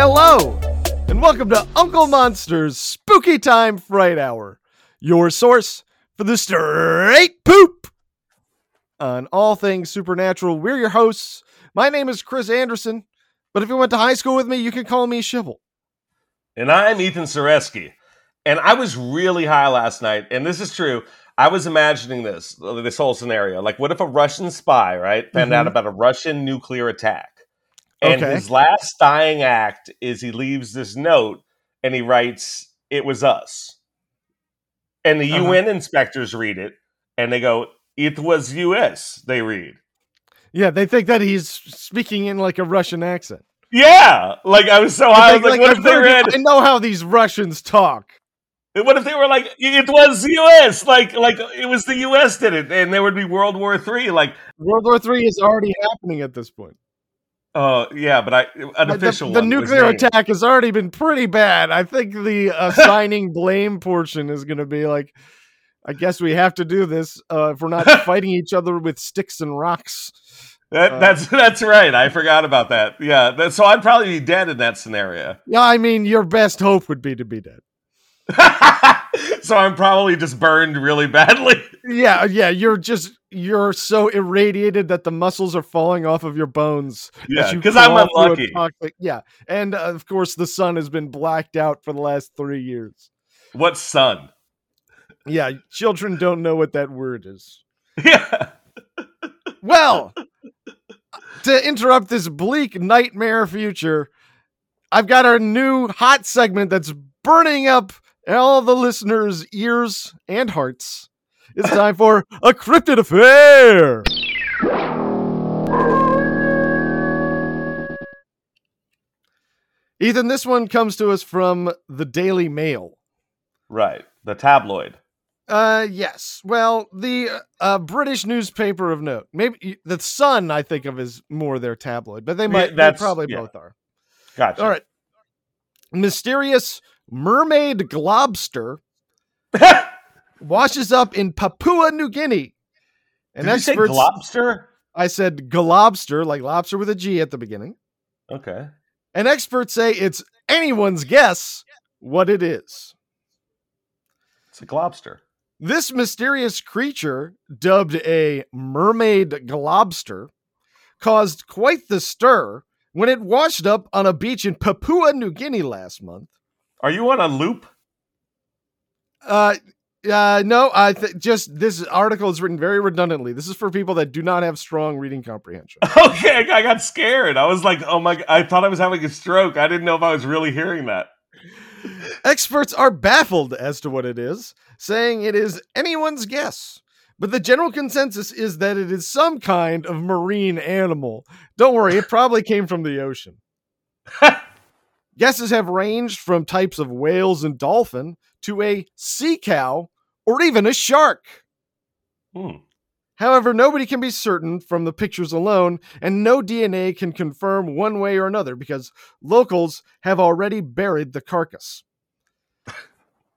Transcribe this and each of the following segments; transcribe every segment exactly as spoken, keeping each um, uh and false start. Hello, and welcome to Uncle Monster's Spooky Time Fright Hour, your source for the straight poop on all things supernatural. We're your hosts. My name is Chris Anderson, but if you went to high school with me, you can call me Shibble. And I'm Ethan Sereski, and I was really high last night, and this is true. I was imagining this, this whole scenario. Like, what if a Russian spy, right, found mm-hmm. out about a Russian nuclear attack? And okay. his last dying act is he leaves this note, and he writes, "It was us." And the uh-huh. U N inspectors read it, and they go, "It was U S" They read. Yeah, they think that he's speaking in, like, a Russian accent. Yeah! Like, I was so high, I was like, like what if they read... I know how these Russians talk. What if they were like, "It was the U S" Like, like it was the U S did it, and there would be World War Three. Like, World War Three is already happening at this point. Oh, uh, yeah, but I an official. The, the nuclear attack has already been pretty bad. I think the assigning blame portion is going to be like, I guess we have to do this uh, if we're not fighting each other with sticks and rocks. That, uh, that's that's right. I forgot about that. Yeah, that, so I'd probably be dead in that scenario. Yeah, I mean, your best hope would be to be dead. So I'm probably just burned really badly. Yeah, yeah, you're just you're so irradiated that the muscles are falling off of your bones. Yeah, because I'm unlucky. Toxic, yeah, and uh, of course the sun has been blacked out for the last three years. What sun? Yeah, children don't know what that word is. Yeah. Well, to interrupt this bleak nightmare future, I've got our new hot segment that's burning up all the listeners' ears and hearts. It's time for A Cryptid Affair. Ethan, this one comes to us from the Daily Mail. Right. The tabloid. Uh, yes. Well, the uh, British newspaper of note. Maybe the Sun, I think of as more their tabloid, but they might, yeah, that's, they probably yeah. both are. Gotcha. All right. Mysterious mermaid globster washes up in Papua New Guinea. And Did experts, you say globster? I said globster, like lobster with a G at the beginning. Okay. And experts say it's anyone's guess what it is. It's a globster. This mysterious creature, dubbed a mermaid globster, caused quite the stir when it washed up on a beach in Papua New Guinea last month. Are you on a loop? Uh, uh no, I th- just this article is written very redundantly. This is for people that do not have strong reading comprehension. Okay, I got scared. I was like, oh my, I thought I was having a stroke. I didn't know if I was really hearing that. Experts are baffled as to what it is, saying it is anyone's guess. But the general consensus is that it is some kind of marine animal. Don't worry, it probably came from the ocean. Guesses have ranged from types of whales and dolphin to a sea cow or even a shark. Hmm. However, nobody can be certain from the pictures alone, and no D N A can confirm one way or another because locals have already buried the carcass.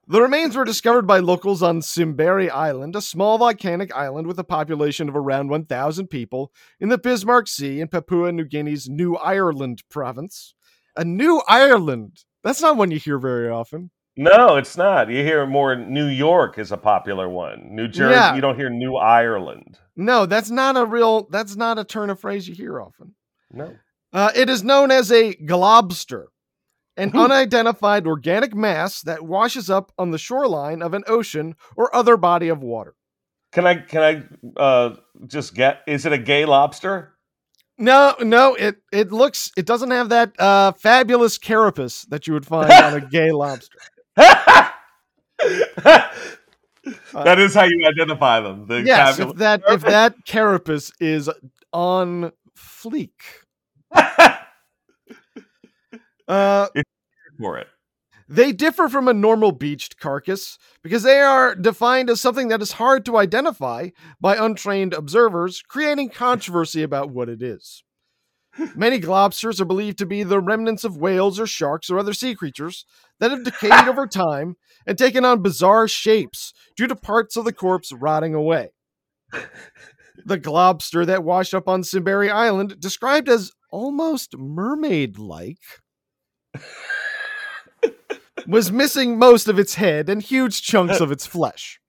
The remains were discovered by locals on Simberi Island, a small volcanic island with a population of around one thousand people in the Bismarck Sea in Papua New Guinea's New Ireland province. A New Ireland. That's not one you hear very often. No, it's not. You hear more New York is a popular one. New Jersey, yeah. You don't hear New Ireland. No, that's not a real, that's not a turn of phrase you hear often. No. Uh, it is known as a globster, an unidentified organic mass that washes up on the shoreline of an ocean or other body of water. Can I, can I uh, just get, is it a gay lobster? No, no, it, it looks, it doesn't have that uh, fabulous carapace that you would find on a gay lobster. That is how you identify them. The yes, if that, if that carapace is on fleek. uh, for it. They differ from a normal beached carcass because they are defined as something that is hard to identify by untrained observers, creating controversy about what it is. Many globsters are believed to be the remnants of whales or sharks or other sea creatures that have decayed over time and taken on bizarre shapes due to parts of the corpse rotting away. The globster that washed up on Simberi Island, described as almost mermaid-like, was missing most of its head and huge chunks of its flesh.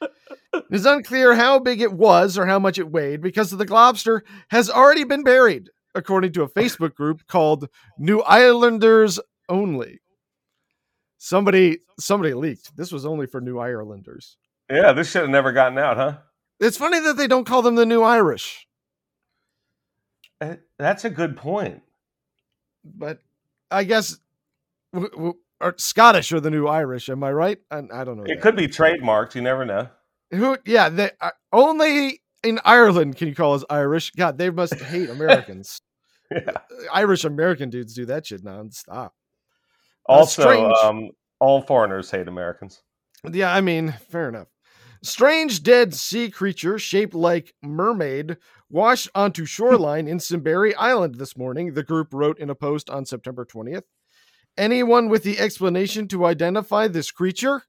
It is unclear how big it was or how much it weighed because the lobster has already been buried, according to a Facebook group called New Islanders Only. Somebody somebody leaked. This was only for New Irelanders. Yeah, this should have never gotten out, huh? It's funny that they don't call them the New Irish. That's a good point. But I guess w- w- or Scottish are the New Irish. Am I right? I, I don't know. It that. could be trademarked. You never know. Who? Yeah, they uh, only in Ireland can you call us Irish. God, they must hate Americans. Yeah. Irish American dudes do that shit nonstop. Also, um, all foreigners hate Americans. Yeah, I mean, fair enough. Strange dead sea creature shaped like mermaid washed onto shoreline in Simberi Island this morning, the group wrote in a post on September twentieth. Anyone with the explanation to identify this creature?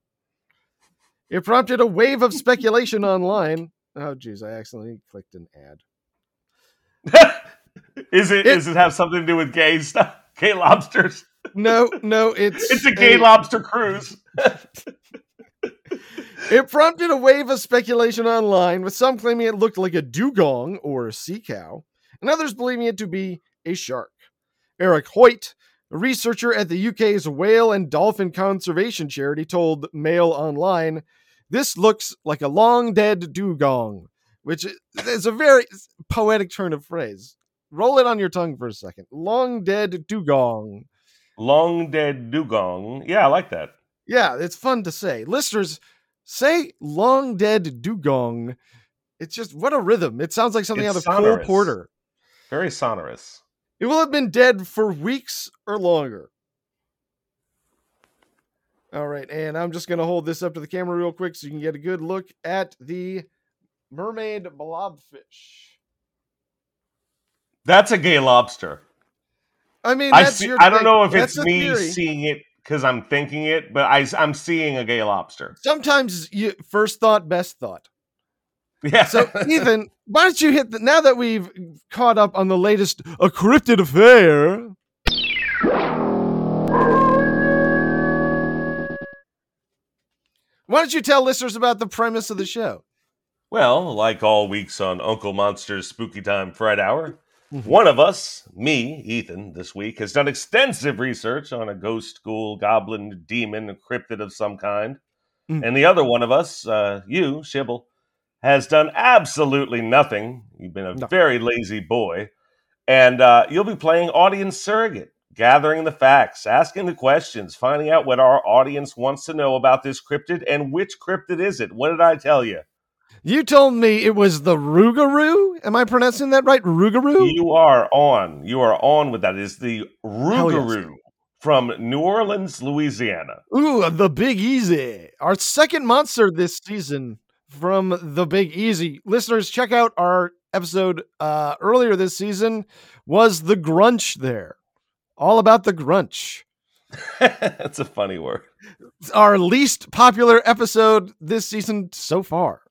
It prompted a wave of speculation online. Oh, geez, I accidentally clicked an ad. Is it, it? Does it have something to do with gay stuff? Gay lobsters? No, no, it's... It's a gay a, lobster cruise. It prompted a wave of speculation online, with some claiming it looked like a dugong or a sea cow, and others believing it to be a shark. Eric Hoyt, a researcher at the U K's Whale and Dolphin Conservation Charity, told Mail Online, "This looks like a long-dead dugong," which is a very poetic turn of phrase. Roll it on your tongue for a second. Long-dead dugong. Long-dead dugong. Yeah, I like that. Yeah, it's fun to say. Listeners, say long dead dugong. It's just, what a rhythm. It sounds like something it's out of sonorous. Cole Porter. Very sonorous. It will have been dead for weeks or longer. All right, and I'm just going to hold this up to the camera real quick so you can get a good look at the mermaid blobfish. That's a gay lobster. I mean, that's I, see, your I don't know if that's it's me theory. Seeing it because I'm thinking it, but I, I'm seeing a gay lobster. Sometimes you first thought, best thought. Yeah. So, Ethan, why don't you hit the, now that we've caught up on the latest A Cryptid Affair. Why don't you tell listeners about the premise of the show? Well, like all weeks on Uncle Monster's Spooky Time Fright Hour, one of us, me, Ethan, this week, has done extensive research on a ghost, ghoul, goblin, demon, a cryptid of some kind. Mm. And the other one of us, uh, you, Shibble, has done absolutely nothing. You've been a no. very lazy boy. And uh, you'll be playing audience surrogate, gathering the facts, asking the questions, finding out what our audience wants to know about this cryptid and which cryptid is it. What did I tell you? You told me it was the Rougarou. Am I pronouncing that right? Rougarou? You are on. You are on with that. It's the Rougarou yes. from New Orleans, Louisiana. Ooh, the Big Easy. Our second monster this season from the Big Easy. Listeners, check out our episode uh, earlier this season was the Grunch there. All about the Grunch. That's a funny word. It's our least popular episode this season so far.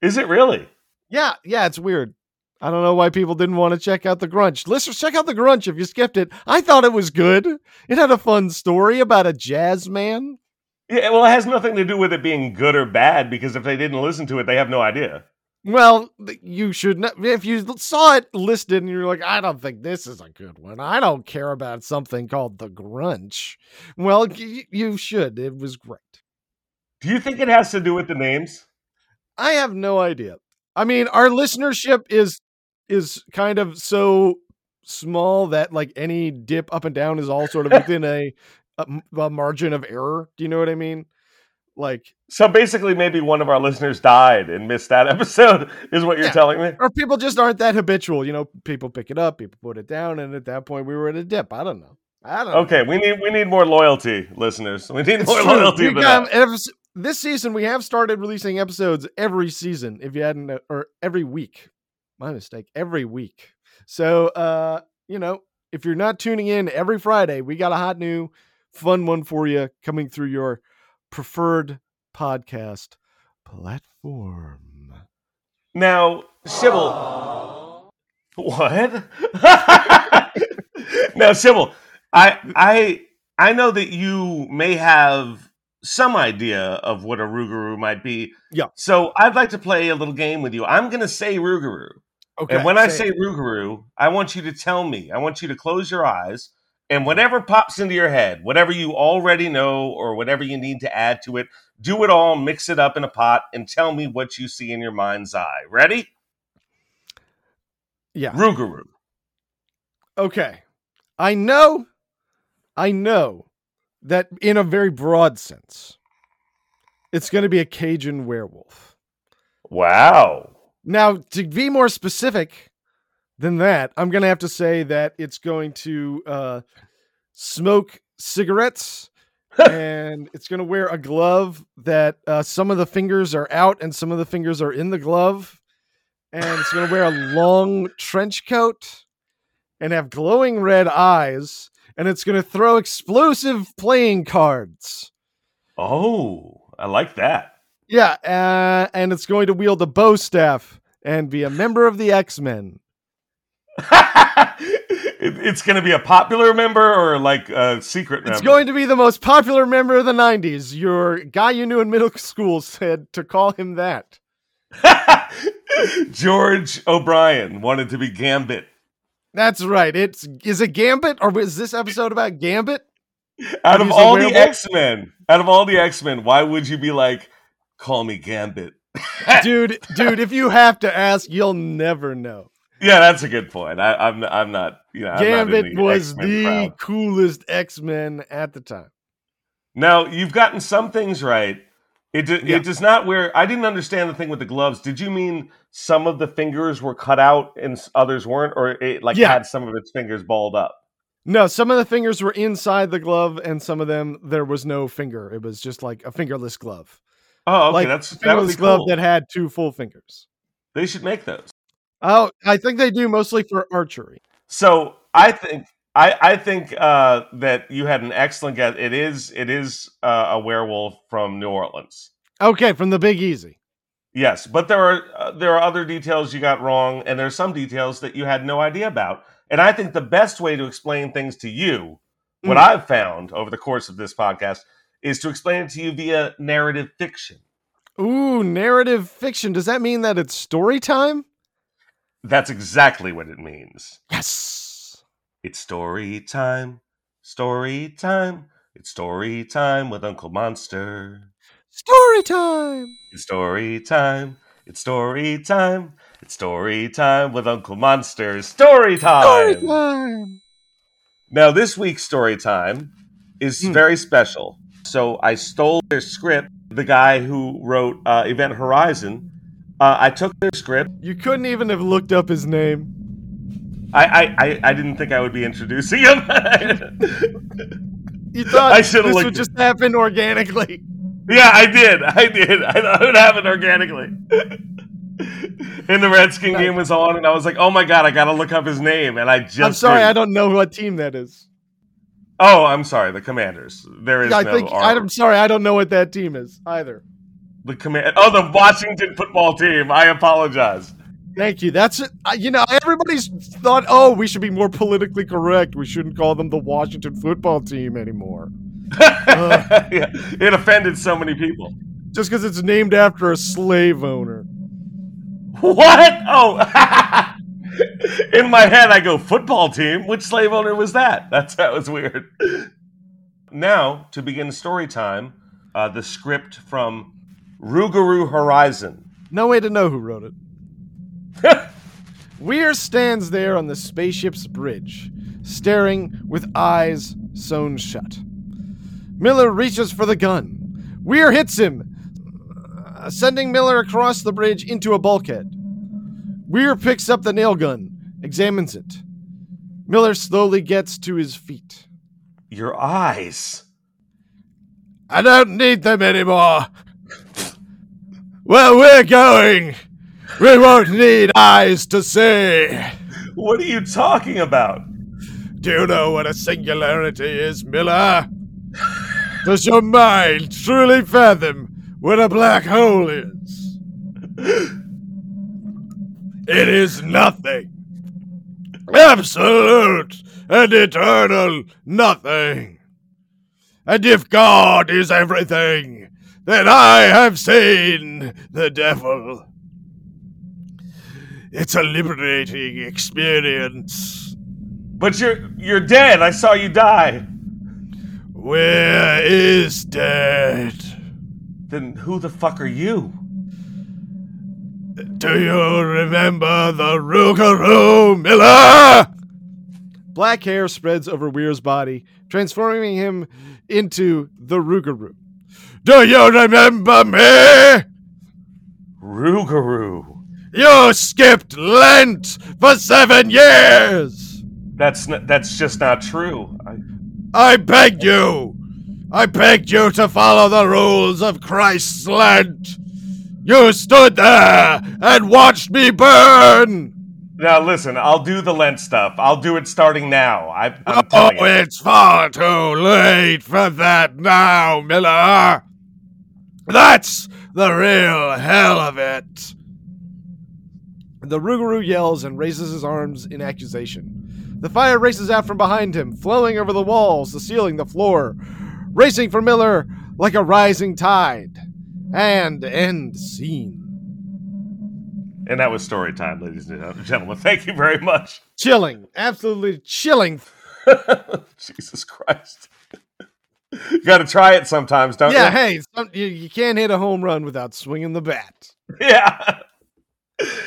Is it really? Yeah, yeah, it's weird. I don't know why people didn't want to check out the Grunch. Listeners, check out the Grunch if you skipped it. I thought it was good. It had a fun story about a jazz man. Yeah, well, it has nothing to do with it being good or bad, because if they didn't listen to it, they have no idea. Well, you should not. If you saw it listed and you're like, I don't think this is a good one. I don't care about something called the Grunch. Well, you should. It was great. Do you think it has to do with the names? I have no idea. I mean, our listenership is is kind of so small that like any dip up and down is all sort of within a, a, a margin of error. Do you know what I mean? Like, so basically, maybe one of our listeners died and missed that episode is what you're yeah. telling me. Or people just aren't that habitual. You know, people pick it up, people put it down, and at that point, we were at a dip. I don't know. I don't. Okay, know. we need we need more loyalty, listeners. We need it's more true. loyalty. You than got, that. This season, we have started releasing episodes every season, if you hadn't, or every week. My mistake, every week. So, uh, you know, if you're not tuning in every Friday, we got a hot new fun one for you coming through your preferred podcast platform. Now, Sybil. What? Now, Sybil, I, I, I know that you may have some idea of what a Rougarou might be. Yeah. So I'd like to play a little game with you. I'm going to say Rougarou. Okay. And when say I say it. Rougarou, I want you to tell me. I want you to close your eyes. And whatever pops into your head, whatever you already know or whatever you need to add to it, do it all, mix it up in a pot, and tell me what you see in your mind's eye. Ready? Yeah. Rougarou. Okay. I know, I know that in a very broad sense, it's going to be a Cajun werewolf. Wow. Now, to be more specific than that, I'm going to have to say that it's going to uh, smoke cigarettes and it's going to wear a glove that uh, some of the fingers are out and some of the fingers are in the glove. And it's going to wear a long trench coat and have glowing red eyes. And it's going to throw explosive playing cards. Oh, I like that. Yeah. Uh, and it's going to wield a bow staff and be a member of the X-Men. It's going to be a popular member or like a secret member? It's going to be the most popular member of the nineties. Your guy you knew in middle school said to call him that. George O'Brien wanted to be Gambit. That's right. It's is it Gambit or is this episode about Gambit? Out of all the X-Men, out of all the X-Men, why would you be like, call me Gambit? Dude, dude, if you have to ask, you'll never know. Yeah, that's a good point. I, I'm, I'm not. You know, Gambit I'm not was X-Men the crowd. Coolest X-Men at the time. Now you've gotten some things right. It do, yeah. It does not wear. I didn't understand the thing with the gloves. Did you mean some of the fingers were cut out and others weren't, or it like yeah. had some of its fingers balled up? No, some of the fingers were inside the glove, and some of them there was no finger. It was just like a fingerless glove. Oh, okay, like that's a fingerless that would be glove cool. that had two full fingers. They should make those. Oh, I think they do mostly for archery. So I think I, I think uh, that you had an excellent guess. It is it is uh, a werewolf from New Orleans. Okay, from the Big Easy. Yes, but there are uh, there are other details you got wrong, and there are some details that you had no idea about. And I think the best way to explain things to you, what mm. I've found over the course of this podcast, is to explain it to you via narrative fiction. Ooh, narrative fiction. Does that mean that it's story time? That's exactly what it means. Yes. It's story time. Story time. It's story time with Uncle Monster. Story time. It's story time. It's story time. It's story time with Uncle Monster. Story time. Story time. Now, this week's story time is mm. very special. So I stole their script. The guy who wrote uh, Event Horizon. Uh, I took their script. You couldn't even have looked up his name. I I, I, I didn't think I would be introducing him. You thought I this would it. just happen organically. Yeah, I did. I did. I thought it would happen organically. And the Redskin game was on, and I was like, oh my God, I got to look up his name. And I just. I'm sorry, didn't. I don't know what team that is. Oh, I'm sorry, the Commanders. There is I no think, I'm sorry, I don't know what that team is either. The command. Oh, the Washington football team. I apologize. Thank you. That's it. I, you know, everybody's thought, oh, we should be more politically correct. We shouldn't call them the Washington football team anymore. uh, yeah. It offended so many people. Just because it's named after a slave owner. What? Oh, in my head, I go, football team? Which slave owner was that? That's, that was weird. Now, to begin story time, uh, the script from Rougarou Horizon. No way to know who wrote it. Weir stands there on the spaceship's bridge, staring with eyes sewn shut. Miller reaches for the gun. Weir hits him, uh, sending Miller across the bridge into a bulkhead. Weir picks up the nail gun, examines it. Miller slowly gets to his feet. Your eyes. I don't need them anymore. Where we're going, we won't need eyes to see. What are you talking about? Do you know what a singularity is, Miller? Does your mind truly fathom what a black hole is? It is nothing. Absolute and eternal nothing. And if God is everything, then I have seen the devil. It's a liberating experience. But you're you're dead. I saw you die. Where is dead? Then who the fuck are you? Do you remember the Rougarou Miller? Black hair spreads over Weir's body, transforming him into the Rougarou. Do you remember me? Rougarou. You skipped Lent for seven years. That's not, that's just not true. I, I begged you. I begged you to follow the rules of Christ's Lent. You stood there and watched me burn. Now listen, I'll do the Lent stuff. I'll do it starting now. I, I'm oh, telling you. It's far too late for that now, Miller. That's the real hell of it. The Rougarou yells and raises his arms in accusation. The fire races out from behind him, flowing over the walls, the ceiling, the floor, racing for Miller like a rising tide. And end scene. And that was story time, ladies and gentlemen. Thank you very much. Chilling. Absolutely chilling. Jesus Christ. You got to try it sometimes, don't yeah, you? Yeah, hey, some, you, you can't hit a home run without swinging the bat. Yeah. I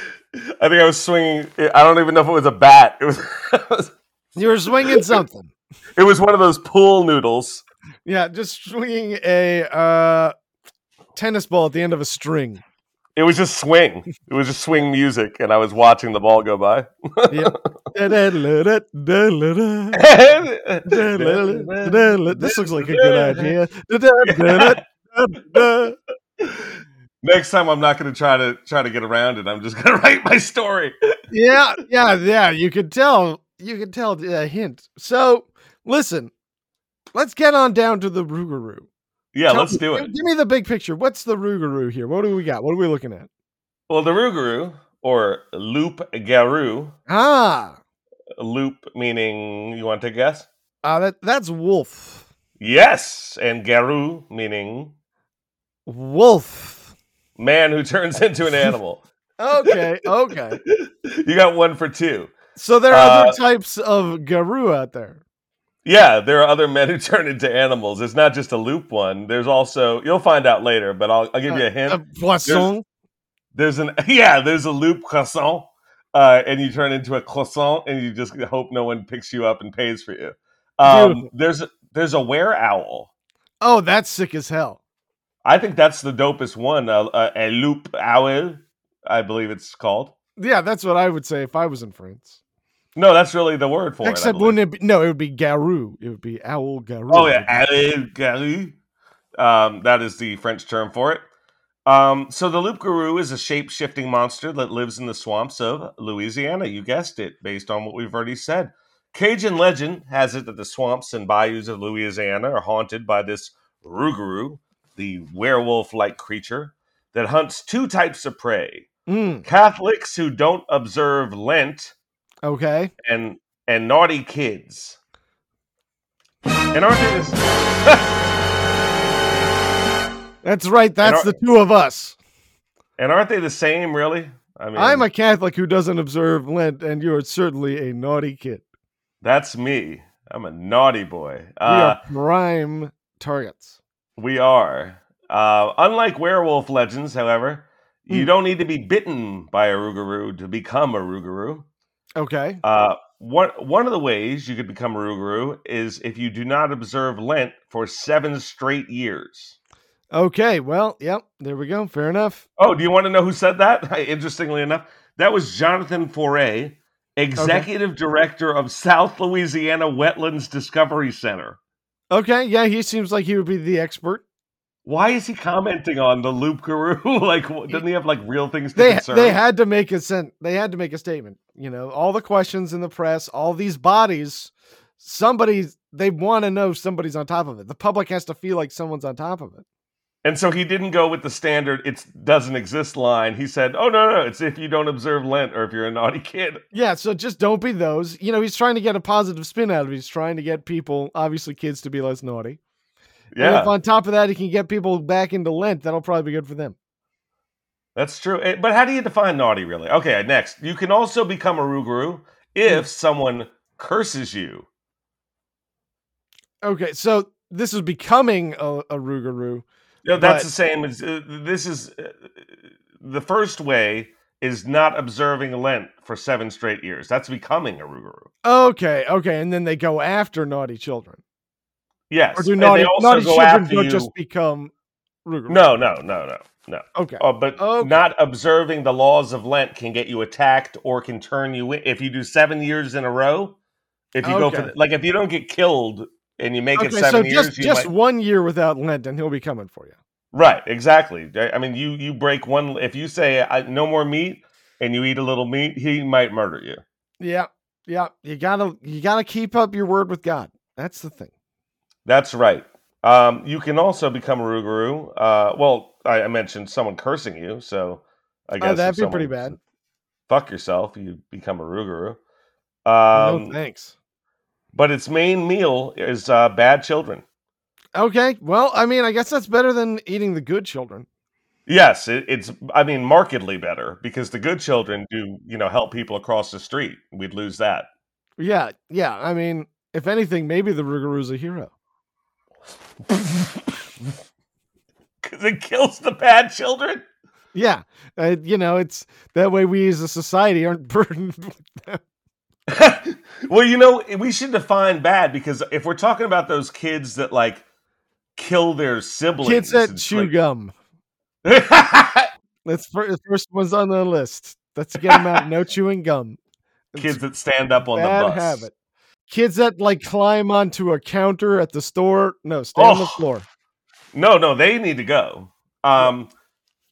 think I was swinging. I don't even know if it was a bat. It was. You were swinging something. It was one of those pool noodles. Yeah, just swinging a uh, tennis ball at the end of a string. It was just swing. It was just swing music, and I was watching the ball go by. This looks like a good idea. Next time, I'm not going to try to try to get around it. I'm just going to write my story. yeah, yeah, yeah. You could tell. You could tell a hint. So, listen. Let's get on down to the Rougarou. Yeah, Tell let's me, do it. Give me the big picture. What's the Rougarou here? What do we got? What are we looking at? Well, the Rougarou, or Loup-Garou. Ah. Loup meaning, you want to guess? Uh, that That's wolf. Yes. And Garou meaning? Wolf. Man who turns into an animal. okay, okay. You got one for two. So there are uh, other types of Garou out there. Yeah, there are other men who turn into animals. It's not just a loop one. There's also, you'll find out later, but I'll, I'll give you a hint. A poisson? There's, there's an, yeah, there's a loop croissant, uh, and you turn into a croissant, and you just hope no one picks you up and pays for you. Um, there's, there's a wereowl. Oh, that's sick as hell. I think that's the dopest one, a, a, a loop owl, I believe it's called. Yeah, that's what I would say if I was in France. No, that's really the word for Except it. Except wouldn't it be? No, it would be garou. It would be owl garou. Oh yeah, owl garou. Um, that is the French term for it. Um, so the Loup-Garou is a shape-shifting monster that lives in the swamps of Louisiana. You guessed it, based on what we've already said. Cajun legend has it that the swamps and bayous of Louisiana are haunted by this Rougarou, the werewolf-like creature that hunts two types of prey: mm. Catholics who don't observe Lent. Okay. And and naughty kids. And aren't they just... That's right. That's the two of us. And aren't they the same, really? I mean, I'm a Catholic who doesn't observe Lent, and you are certainly a naughty kid. That's me. I'm a naughty boy. We uh, are prime targets. We are. Uh, unlike werewolf legends, however, mm. you don't need to be bitten by a Rougarou to become a Rougarou. Okay. Uh, one one of the ways you could become a Rougarou is if you do not observe Lent for seven straight years. Okay. Well, yep. There we go. Fair enough. Oh, do you want to know who said that? Interestingly enough, that was Jonathan Foray, executive okay. director of South Louisiana Wetlands Discovery Center. Okay. Yeah, he seems like he would be the expert. Why is he commenting on the Loup-Garou? Like, doesn't he have like real things to they, concern? They had to make a sen- They had to make a statement. You know, all the questions in the press, all these bodies. Somebody, they want to know somebody's on top of it. The public has to feel like someone's on top of it. And so he didn't go with the standard "it doesn't exist" line. He said, "Oh no, no, it's if you don't observe Lent or if you're a naughty kid." Yeah, so just don't be those. You know, he's trying to get a positive spin out of it. He's trying to get people, obviously kids, to be less naughty. Yeah. And if on top of that, he can get people back into Lent, that'll probably be good for them. That's true. But how do you define naughty, really? Okay, next. You can also become a Ruguru if someone curses you. Okay, so this is becoming a, a Ruguru. No, that's but... the same. As, uh, this is uh, the first way is not observing Lent for seven straight years. That's becoming a Ruguru. Okay, okay. And then they go after naughty children. Yes. Or do naughty, naughty children don't you... just become Ruguru? No, no, no, no. No. Okay. Uh, but okay. Not observing the laws of Lent can get you attacked or can turn you in. If you do seven years in a row, if you okay. go for the, like if you don't get killed and you make okay, it seven so years, just, you just might... one year without Lent, and he'll be coming for you. Right. Exactly. I mean, you you break one. If you say I, no more meat, and you eat a little meat, he might murder you. Yeah. Yeah. You gotta you gotta keep up your word with God. That's the thing. That's right. Um, you can also become a Ruguru. Uh, well, I, I mentioned someone cursing you, so I guess oh, that'd be pretty bad. Fuck yourself, you become a Ruguru. Um, no thanks. But its main meal is uh, bad children. Okay, well, I mean, I guess that's better than eating the good children. Yes, it, it's. I mean, markedly better because the good children do, you know, help people across the street. We'd lose that. Yeah, yeah. I mean, if anything, maybe the Ruguru's a hero. Because it kills the bad children. Yeah, uh, you know, it's that way we as a society aren't burdened with them. Well, you know, we should define bad, because if we're talking about those kids that like kill their siblings, kids that chew like... gum. That's the first one's on the list. Let's get them out. No chewing gum. It's kids that stand up on bad the bus. Habit. Kids that like climb onto a counter at the store. No, stay oh. on the floor. No, no, they need to go. Um,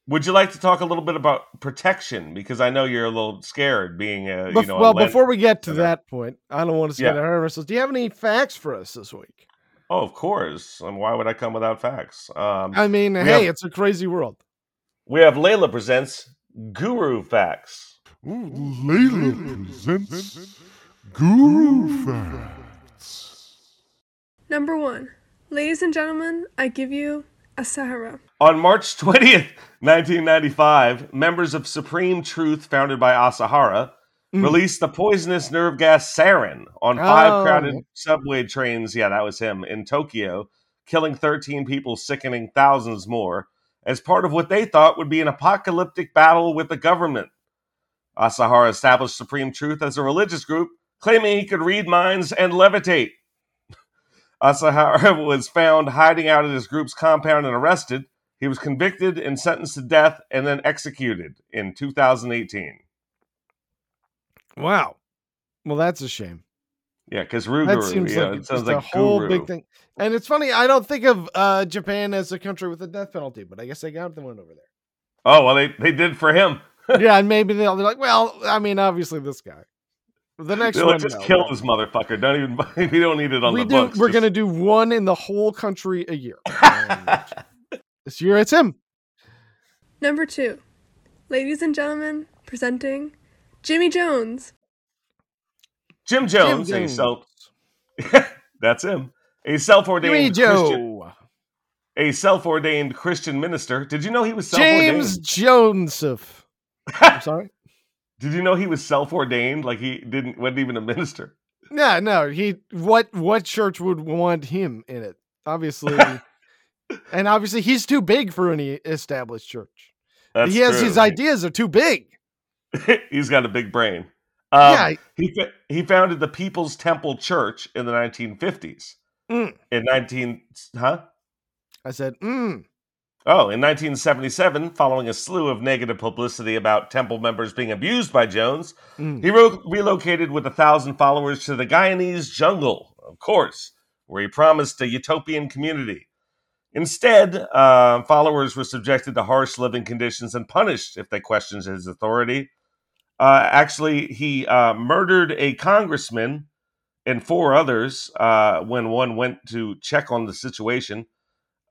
would you like to talk a little bit about protection? Because I know you're a little scared being a, Bef- you know, well, Lent- before we get to that point, I don't want to scare yeah. the hurt of ourselves. Do you have any facts for us this week? Oh, of course. And why would I come without facts? Um, I mean, hey, have, it's a crazy world. We have Layla Presents Guru Facts. Ooh, Layla Presents Guru Facts. Number one, ladies and gentlemen, I give you a Sahara. On March twentieth, nineteen ninety-five, members of Supreme Truth, founded by Asahara, mm. released the poisonous nerve gas sarin on five oh. crowded subway trains. Yeah, that was him in Tokyo, killing thirteen people, sickening thousands more, as part of what they thought would be an apocalyptic battle with the government. Asahara established Supreme Truth as a religious group, claiming he could read minds and levitate. Asahara was found hiding out at his group's compound and arrested. He was convicted and sentenced to death and then executed in two thousand eighteen. Wow. Well, that's a shame. Yeah, because Ruguru, that seems yeah, like it sounds like a whole guru. Big thing. And it's funny, I don't think of uh, Japan as a country with a death penalty, but I guess they got the one over there. Oh, well, they, they did for him. Yeah, and maybe they'll be like, well, I mean, obviously this guy. The next They'll one, just no, kill no. this motherfucker. Don't even. We don't need it on we the do, books. We're just... gonna do one in the whole country a year. This year, it's him. Number two, ladies and gentlemen, presenting Jimmy Jones. Jim Jones, Jim Jones. a self. That's him. A self-ordained Christian. A self-ordained Christian minister. Did you know he was self-ordained? James Jones-if. I'm sorry. Did you know he was self-ordained? Like he didn't wasn't even a minister. No, no. He what what church would want him in it? Obviously, and obviously he's too big for any established church. That's he has true. His ideas are too big. He's got a big brain. Um, yeah, he he founded the People's Temple Church in the nineteen fifties. Mm. In nineteen huh? I said. Mm. Oh, in nineteen seventy-seven, following a slew of negative publicity about temple members being abused by Jones, mm. he re- relocated with a thousand followers to the Guyanese jungle, of course, where he promised a utopian community. Instead, uh, followers were subjected to harsh living conditions and punished if they questioned his authority. Uh, actually, he uh, murdered a congressman and four others uh, when one went to check on the situation.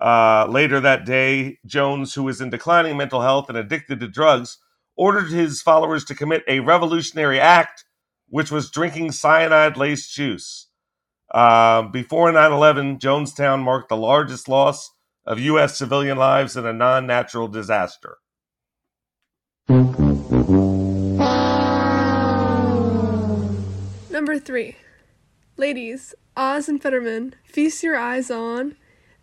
Uh, later that day, Jones, who was in declining mental health and addicted to drugs, ordered his followers to commit a revolutionary act, which was drinking cyanide-laced juice. Uh, before nine eleven, Jonestown marked the largest loss of U S civilian lives in a non-natural disaster. Number three. Ladies, Oz and Fetterman, feast your eyes on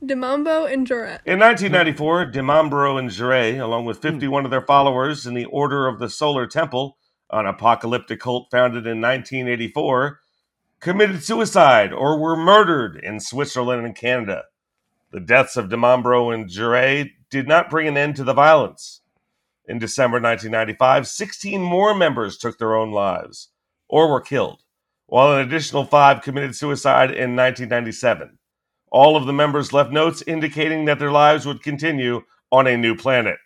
Dimambro and Jure. In nineteen ninety-four, Dimambro and Jure, along with fifty-one of their followers in the Order of the Solar Temple, an apocalyptic cult founded in nineteen eighty-four, committed suicide or were murdered in Switzerland and Canada. The deaths of Dimambro and Jure did not bring an end to the violence. In December nineteen ninety-five, sixteen more members took their own lives or were killed, while an additional five committed suicide in nineteen ninety-seven. All of the members left notes indicating that their lives would continue on a new planet.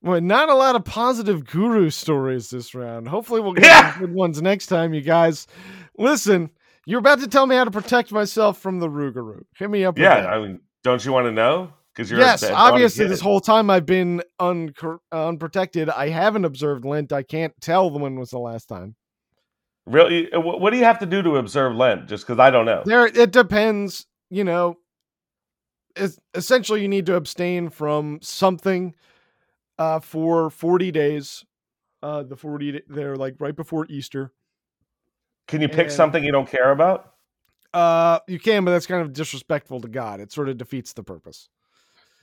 Well, not a lot of positive guru stories this round. Hopefully we'll get yeah. some good ones next time, you guys. Listen, you're about to tell me how to protect myself from the Rougarou. Hit me up. Yeah, with that. I mean, don't you want to know? Because you're yes, obviously this whole time I've been un- unprotected. I haven't observed Lent. I can't tell when was the last time. Really? What do you have to do to observe Lent? Just because I don't know. There, it depends. You know, it's, essentially you need to abstain from something uh, for forty days. Uh, the forty, they're like right before Easter. Can you pick and, something you don't care about? Uh, you can, but that's kind of disrespectful to God. It sort of defeats the purpose.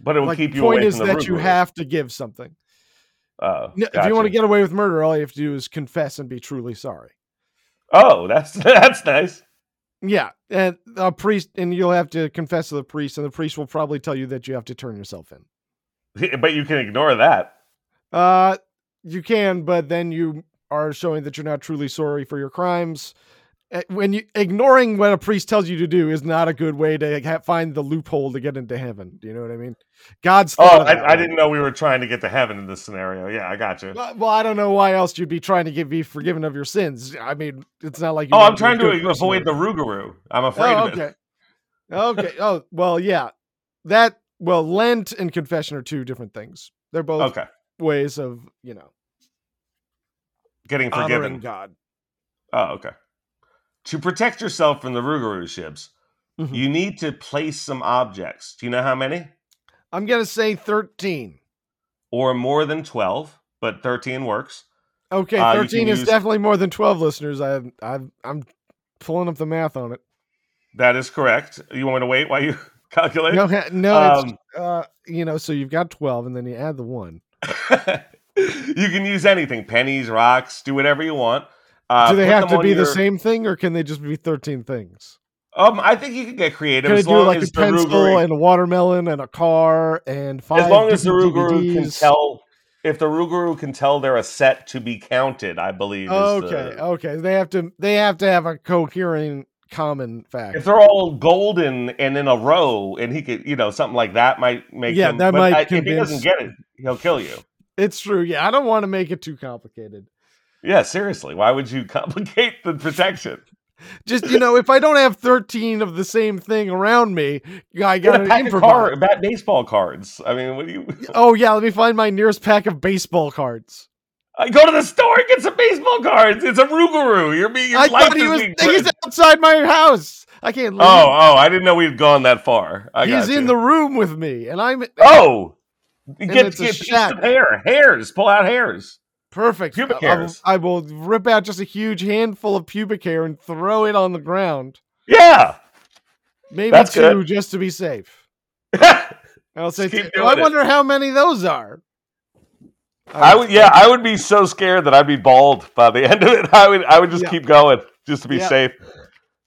But it will like, keep you away from the The point is that you have to give something. Oh, gotcha. If you want to get away with murder, all you have to do is confess and be truly sorry. Oh, that's that's nice. Yeah, and a priest, and you'll have to confess to the priest, and the priest will probably tell you that you have to turn yourself in. But you can ignore that. Uh, you can, but then you are showing that you're not truly sorry for your crimes. When you ignoring what a priest tells you to do is not a good way to ha- find the loophole to get into heaven. Do you know what I mean? God's. Oh, I, I right? didn't know we were trying to get to heaven in this scenario. Yeah, I got you. Well, well, I don't know why else you'd be trying to get be forgiven of your sins. I mean, it's not like. You oh, I'm trying to avoid the Rougarou. I'm afraid oh, of it. Okay. Okay. Oh, well, yeah. That well, Lent and confession are two different things. They're both okay. ways of you know getting forgiven. Honoring God. Oh, okay. To protect yourself from the Rougarou ships, mm-hmm. you need to place some objects. Do you know how many? I'm going to say thirteen. Or more than twelve, but thirteen works. Okay, thirteen uh, is use... definitely more than twelve, listeners. I, I, I'm pulling up the math on it. That is correct. You want me to wait while you calculate? No, no um, it's, uh, you know, so you've got twelve, and then you add the one. You can use anything. Pennies, rocks, do whatever you want. Uh, Do they have to be your... the same thing, or can they just be thirteen things? Um, I think you can get creative. Can as long do like as a pencil Rougarou... and a watermelon and a car and five. As long as the Rougarou can tell, if the Rougarou can tell they're a set to be counted, I believe. Okay, is the... okay, they have to they have to have a coherent common fact. If they're all golden and in a row, and he could, you know, something like that might make yeah, him. That but might I, convince... if he doesn't get it, he'll kill you. It's true. Yeah, I don't want to make it too complicated. Yeah, seriously. Why would you complicate the protection? Just, you know, if I don't have thirteen of the same thing around me, I got to improvise. About baseball cards. I mean, what do you... Oh, yeah, let me find my nearest pack of baseball cards. I go to the store and get some baseball cards. It's a Rougarou. You're being... Your I life thought he was... He's outside my house. I can't... Leave. Oh, oh, I didn't know we'd gone that far. I he's in you. The room with me, and I'm... Oh! And get get some hair. Hairs. Pull out hairs. Perfect. Pubic hairs. I, I, I will rip out just a huge handful of pubic hair and throw it on the ground. Yeah. Maybe that's two good. Just to be safe. I'll say two. I wonder it. How many those are. I, I would yeah, I would be so scared that I'd be bald by the end of it. I would I would just yeah. keep going just to be yeah. safe.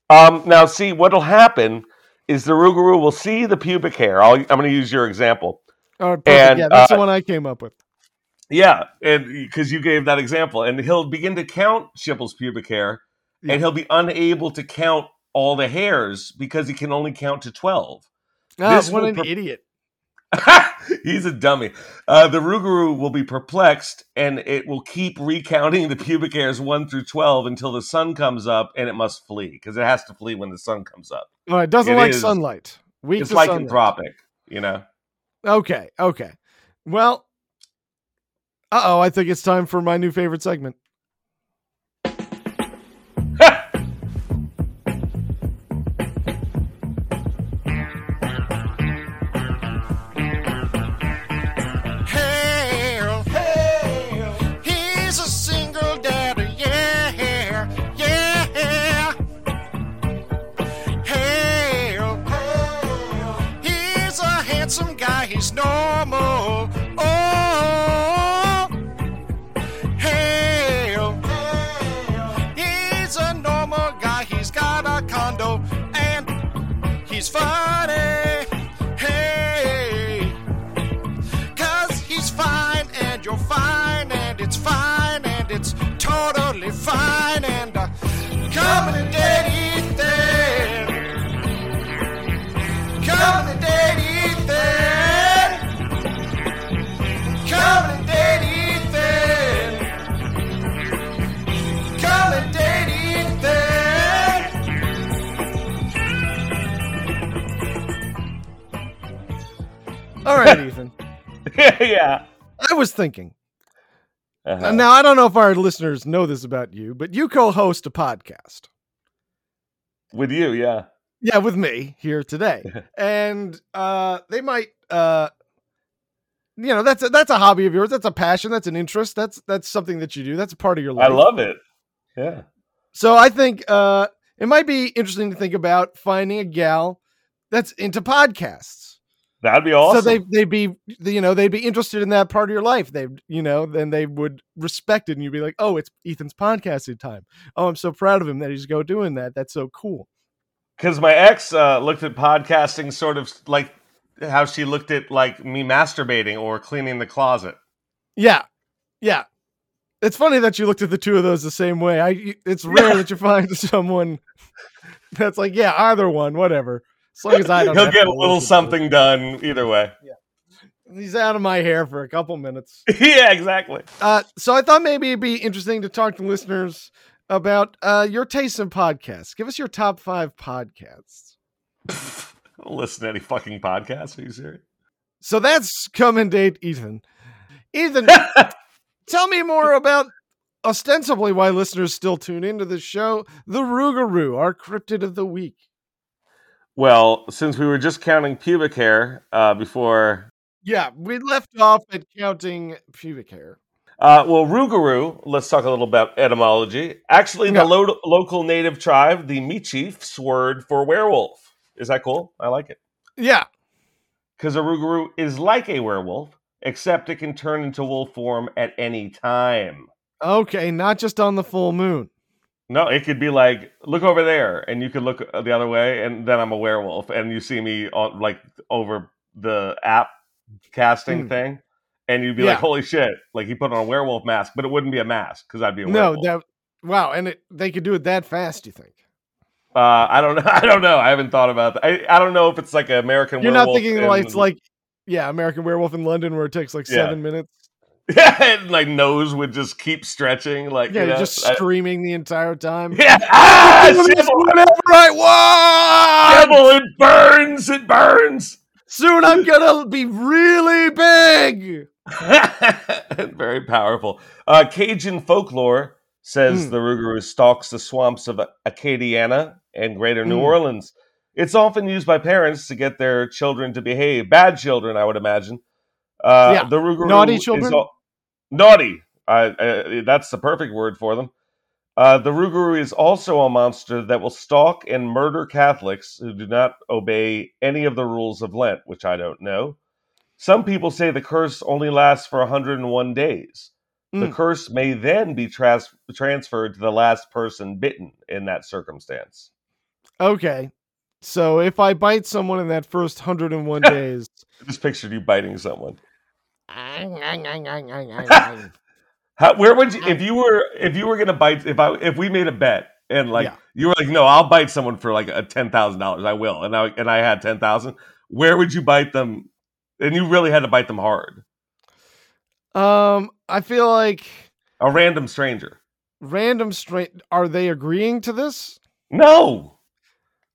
Um now see what'll happen is the Rougarou will see the pubic hair. I'll, I'm gonna use your example. All right, perfect. And, yeah, that's uh, the one I came up with. Yeah, and because you gave that example, and he'll begin to count Shipple's pubic hair, yeah. and he'll be unable to count all the hairs because he can only count to twelve. Oh, this what an per- idiot! He's a dummy. Uh, the Rougarou will be perplexed, and it will keep recounting the pubic hairs one through twelve until the sun comes up, and it must flee because it has to flee when the sun comes up. Well, it doesn't it like is, sunlight. Weak it's like lycanthropic, you know. Okay. Okay. Well. Uh-oh, I think it's time for my new favorite segment. normal. Oh, hell, he's a normal guy. He's got a condo and he's funny. Hey, 'cause he's fine and you're fine and it's fine and it's totally fine and uh, coming and dating. Come and date Ethan. Come and date Ethan. Come and date Ethan. All right, Ethan. Yeah. I was thinking. Uh-huh. Now, I don't know if our listeners know this about you, but you co-host a podcast. With you, yeah. Yeah, with me here today. And uh, they might, uh, you know, that's a, that's a hobby of yours. That's a passion. That's an interest. That's that's something that you do. That's a part of your life. I love it. Yeah. So I think uh, it might be interesting to think about finding a gal that's into podcasts. That'd be awesome. So they, they'd be, you know, they'd be interested in that part of your life. They, you know, then they would respect it. And you'd be like, oh, it's Ethan's podcasting time. Oh, I'm so proud of him that he's go doing that. That's so cool. Because my ex uh, looked at podcasting sort of like how she looked at like me masturbating or cleaning the closet. Yeah. Yeah. It's funny that you looked at the two of those the same way. I, it's rare that you find someone that's like, yeah, either one, whatever. As long as I don't He'll get a little something done either way. Yeah. He's out of my hair for a couple minutes. Yeah, exactly. Uh, so I thought maybe it'd be interesting to talk to listeners about uh, your taste in podcasts. Give us your top five podcasts. I don't listen to any fucking podcasts. Are you serious? So that's Come and Date Ethan. Ethan, tell me more about ostensibly why listeners still tune into the show, the Rougarou, our cryptid of the week. Well, since we were just counting pubic hair uh, before... Yeah, we left off at counting pubic hair. Uh, well, Rougarou, let's talk a little about etymology. Actually, the yeah. lo- local native tribe, the Michif's word for werewolf. Is that cool? I like it. Yeah. Because a Rougarou is like a werewolf, except it can turn into wolf form at any time. Okay, not just on the full moon. No, it could be like, look over there, and you could look the other way, and then I'm a werewolf, and you see me on, like over the app casting mm. thing. And you'd be yeah. like, holy shit, like he put on a werewolf mask, but it wouldn't be a mask because I'd be a no, werewolf. No, wow, and it, they could do it that fast, you think? Uh, I don't know. I don't know. I haven't thought about that. I, I don't know if it's like American You're werewolf. You're not thinking in, like, it's like, yeah, American Werewolf in London where it takes like yeah. seven minutes? Yeah, and like nose would just keep stretching. Like, yeah, you know, just I, screaming the entire time. Yeah, ah, whatever I want! It burns, it burns! Soon I'm gonna be really big! Very powerful. Uh, Cajun folklore says mm. the Rougarou stalks the swamps of Acadiana and Greater New mm. Orleans. It's often used by parents to get their children to behave. Bad children, I would imagine. Uh, yeah. The Rougarou naughty children. Is all- naughty. Uh, uh, that's the perfect word for them. Uh, the Rougarou is also a monster that will stalk and murder Catholics who do not obey any of the rules of Lent, which I don't know. Some people say the curse only lasts for one hundred one days. Mm. The curse may then be trans- transferred to the last person bitten in that circumstance. Okay. So if I bite someone in that first one hundred one days... I just pictured you biting someone. How, where would you, if you were, if you were going to bite, if I, if we made a bet and like, yeah. you were like, no, I'll bite someone for like a ten thousand dollars. I will. And I, and I had ten thousand, where would you bite them? And you really had to bite them hard. Um, I feel like a random stranger, random stranger. Are they agreeing to this? No,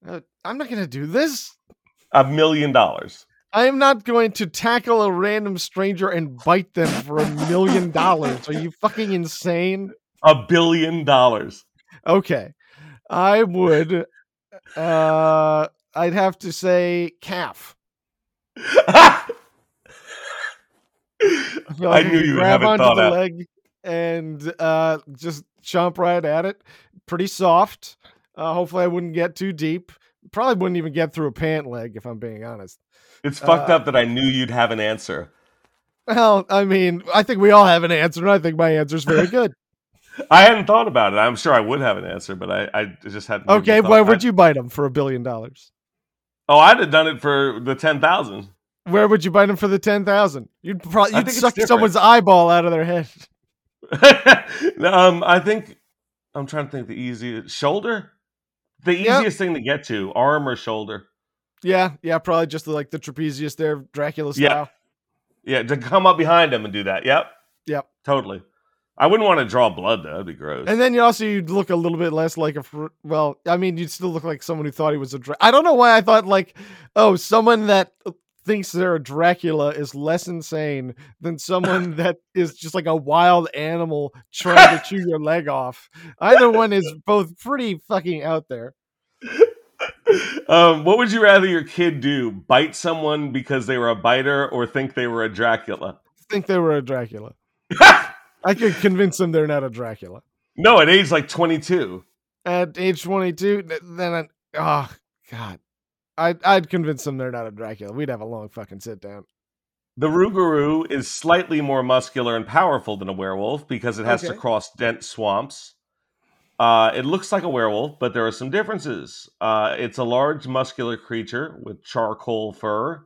uh, I'm not going to do this. A million dollars. I am not going to tackle a random stranger and bite them for a million dollars. Are you fucking insane? A billion dollars. Okay. I would, uh, I'd have to say calf. I, I knew you grab haven't thought the leg and, uh, just chomp right at it. Pretty soft. Uh, hopefully I wouldn't get too deep. probably wouldn't even get through a pant leg, if I'm being honest. It's uh, fucked up that I knew you'd have an answer. Well, I mean, I think we all have an answer, and I think my answer is very good. I hadn't thought about it. I'm sure I would have an answer, but I, I just hadn't. Okay, where would you bite them for a billion dollars? Oh, I'd have done it for the ten thousand. Where would you bite them for the ten thousand? You'd probably you'd suck someone's eyeball out of their head. um, I think I'm trying to think the easiest shoulder, the easiest yep. thing to get to, arm or shoulder. Yeah, yeah, probably just like the trapezius there, Dracula style. Yeah, yeah, to come up behind him and do that. Yep, yep, totally. I wouldn't want to draw blood though; that'd be gross. And then you also you'd look a little bit less like a fr- well, I mean, you'd still look like someone who thought he was a. Dra- I don't know why I thought like, oh, someone that thinks they're a Dracula is less insane than someone that is just like a wild animal trying to chew your leg off. Either one is both pretty fucking out there. Um, what would you rather your kid do? Bite someone because they were a biter or think they were a Dracula? Think they were a Dracula. I could convince them they're not a Dracula. No, at age like twenty-two. At age twenty-two? Then, I, oh, God. I'd, I'd convince them they're not a Dracula. We'd have a long fucking sit down. The Rougarou is slightly more muscular and powerful than a werewolf because it has okay. to cross dense swamps. Uh, it looks like a werewolf, but there are some differences. Uh, it's a large, muscular creature with charcoal fur.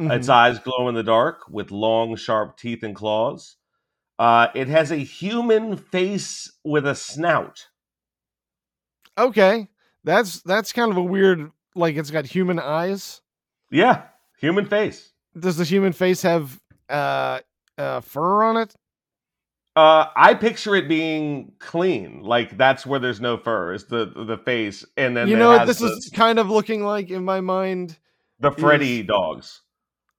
Mm-hmm. Its eyes glow in the dark with long, sharp teeth and claws. Uh, it has a human face with a snout. Okay. That's, that's kind of a weird... Like it's got human eyes. Yeah, human face. Does the human face have uh, uh, fur on it? Uh, I picture it being clean. Like that's where there's no fur. Is the the face, and then you know what this the, is kind of looking like in my mind. The Freddy is, dogs.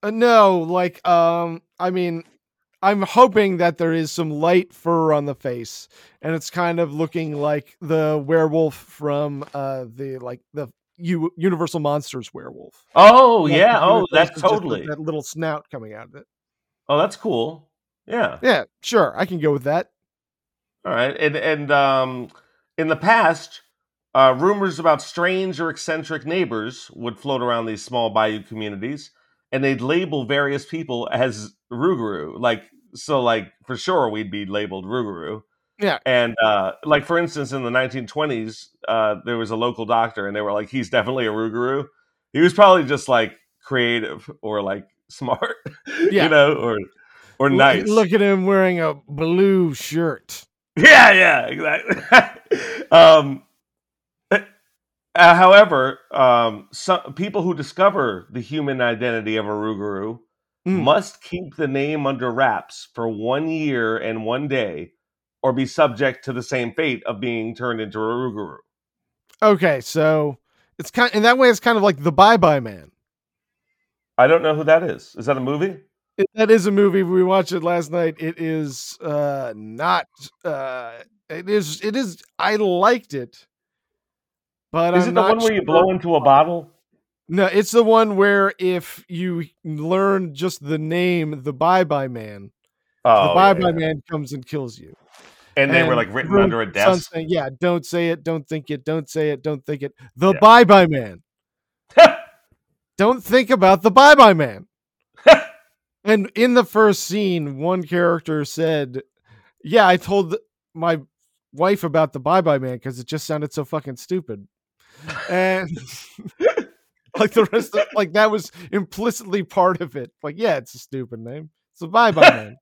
Uh, no, like um, I mean, I'm hoping that there is some light fur on the face, and it's kind of looking like the werewolf from uh the like the. You Universal Monsters werewolf. Oh like, yeah. Oh, that's totally that little snout coming out of it. Oh, that's cool. Yeah. Yeah. Sure, I can go with that. All right. And and um, in the past, uh, rumors about strange or eccentric neighbors would float around these small bayou communities, and they'd label various people as Rougarou. Like so, like for sure, we'd be labeled Rougarou. Yeah. And uh, like, for instance, in the nineteen twenties, uh, there was a local doctor and they were like, he's definitely a Rougarou. He was probably just like creative or like smart, yeah. you know, or or L- nice. Look at him wearing a blue shirt. Yeah, yeah, exactly. um, uh, however, um, some people who discover the human identity of a Rougarou mm. must keep the name under wraps for one year and one day. Or be subject to the same fate of being turned into a Rougarou. Okay, so it's kind, in that way, it's kind of like the Bye Bye Man. I don't know who that is. Is that a movie? It, that is a movie. We watched it last night. It is uh, not. Uh, it is. It is. I liked it, but is I'm it the not one where sure. you blow into a bottle? No, it's the one where if you learn just the name, the Bye Bye Man, oh, the Bye Bye yeah. Man comes and kills you. And they and were like written Ru- under a desk. Saying, yeah, don't say it, don't think it, don't say it, don't think it. The yeah. Bye Bye Man. Don't think about the Bye Bye Man. And in the first scene, one character said, yeah, I told my wife about the Bye Bye Man because it just sounded so fucking stupid. And like the rest of like that was implicitly part of it. Like, yeah, it's a stupid name. It's the Bye Bye Man.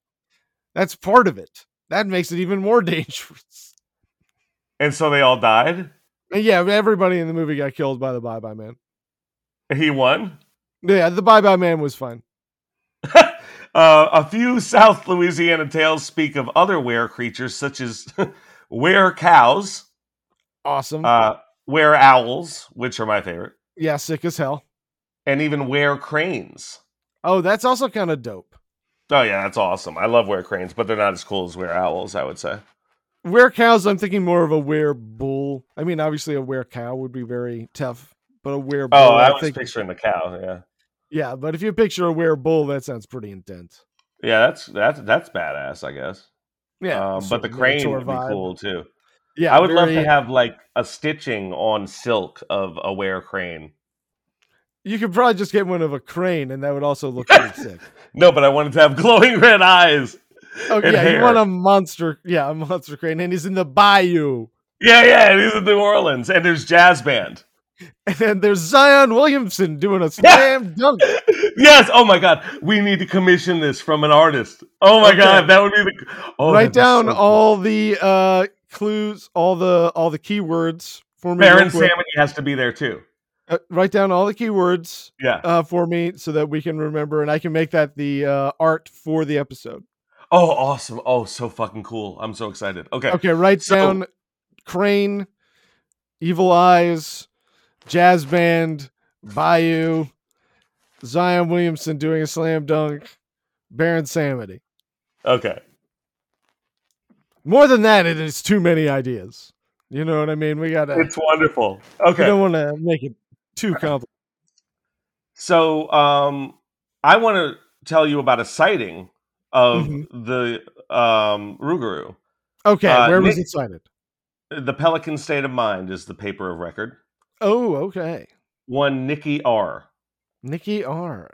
That's part of it. That makes it even more dangerous. And so they all died? Yeah, everybody in the movie got killed by the Bye Bye Man. He won? Yeah, the Bye Bye Man was fine. uh, a few South Louisiana tales speak of other were creatures, such as were cows. Awesome. Uh, were owls, which are my favorite. Yeah, sick as hell. And even were cranes. Oh, that's also kind of dope. Oh, yeah, that's awesome. I love were cranes, but they're not as cool as were owls, I would say. Were cows, I'm thinking more of a were bull. I mean, obviously, a were cow would be very tough, but a were bull. Oh, I, I was think... picturing the cow, yeah. Yeah, but if you picture a were bull, that sounds pretty intense. Yeah, that's that's that's badass, I guess. Yeah. Um, but the crane would be cool, too. Yeah, I would very... love to have like a stitching on silk of a wear crane. You could probably just get one of a crane, and that would also look pretty sick. No, but I wanted to have glowing red eyes. Oh yeah, hair. You want a monster? Yeah, a monster crane, and he's in the bayou. Yeah, yeah, and he's in New Orleans, and there's jazz band. And then there's Zion Williamson doing a slam dunk. Yes. Oh my God. We need to commission this from an artist. Oh my okay. God. That would be the. Oh, write down so all cool. the uh, clues, all the all the keywords for me. Baron Samity has to be there too. Uh, write down all the keywords. Yeah. Uh, for me, so that we can remember, and I can make that the uh, art for the episode. Oh, awesome! Oh, so fucking cool. I'm so excited. Okay. Okay. Write so- down crane, evil eyes. Jazz band, bayou, Zion Williamson doing a slam dunk, Baron Samity. Okay. More than that, it is too many ideas. You know what I mean? We gotta. It's wonderful. Okay. We don't want to make it too complicated. So, um, I want to tell you about a sighting of mm-hmm. the um, Rougarou. Okay, uh, where was Nick, it sighted? The Pelican State of Mind is the paper of record. Oh, okay. One Nikki R. Nikki R.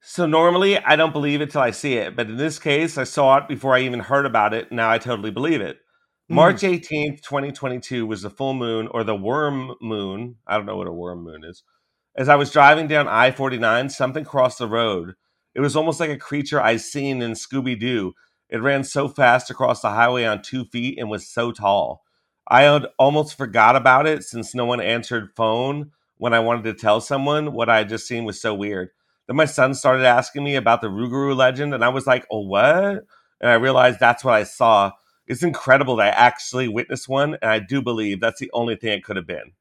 So normally I don't believe it till I see it, but in this case I saw it before I even heard about it. Now I totally believe it. Mm. March eighteenth, twenty twenty-two was the full moon, or the worm moon. I don't know what a worm moon is. As I was driving down I forty-nine, something crossed the road. It was almost like a creature I'd seen in Scooby-Doo. It ran so fast across the highway on two feet and was so tall. I had almost forgot about it since no one answered phone when I wanted to tell someone what I had just seen was so weird. Then my son started asking me about the Rougarou legend, and I was like, oh, what? And I realized that's what I saw. It's incredible that I actually witnessed one, and I do believe that's the only thing it could have been.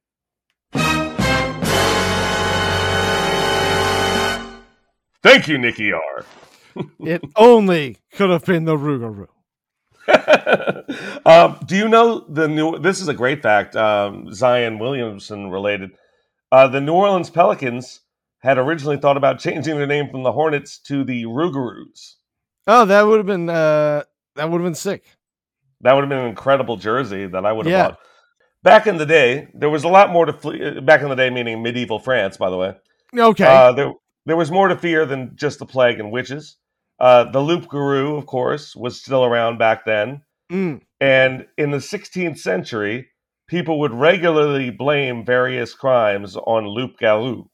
Thank you, Nikki R. It only could have been the Rougarou. um, do you know the new? This is a great fact, um, Zion Williamson related. Uh, the New Orleans Pelicans had originally thought about changing their name from the Hornets to the Rougarous. Oh, that would have been uh, that would have been sick. That would have been an incredible jersey that I would have yeah. bought. Back in the day, there was a lot more to flee. Back in the day, meaning medieval France, by the way. Okay. Uh, there, there was more to fear than just the plague and witches. Uh, the Rougarou, of course, was still around back then. Mm. And in the sixteenth century, people would regularly blame various crimes on Rougarou.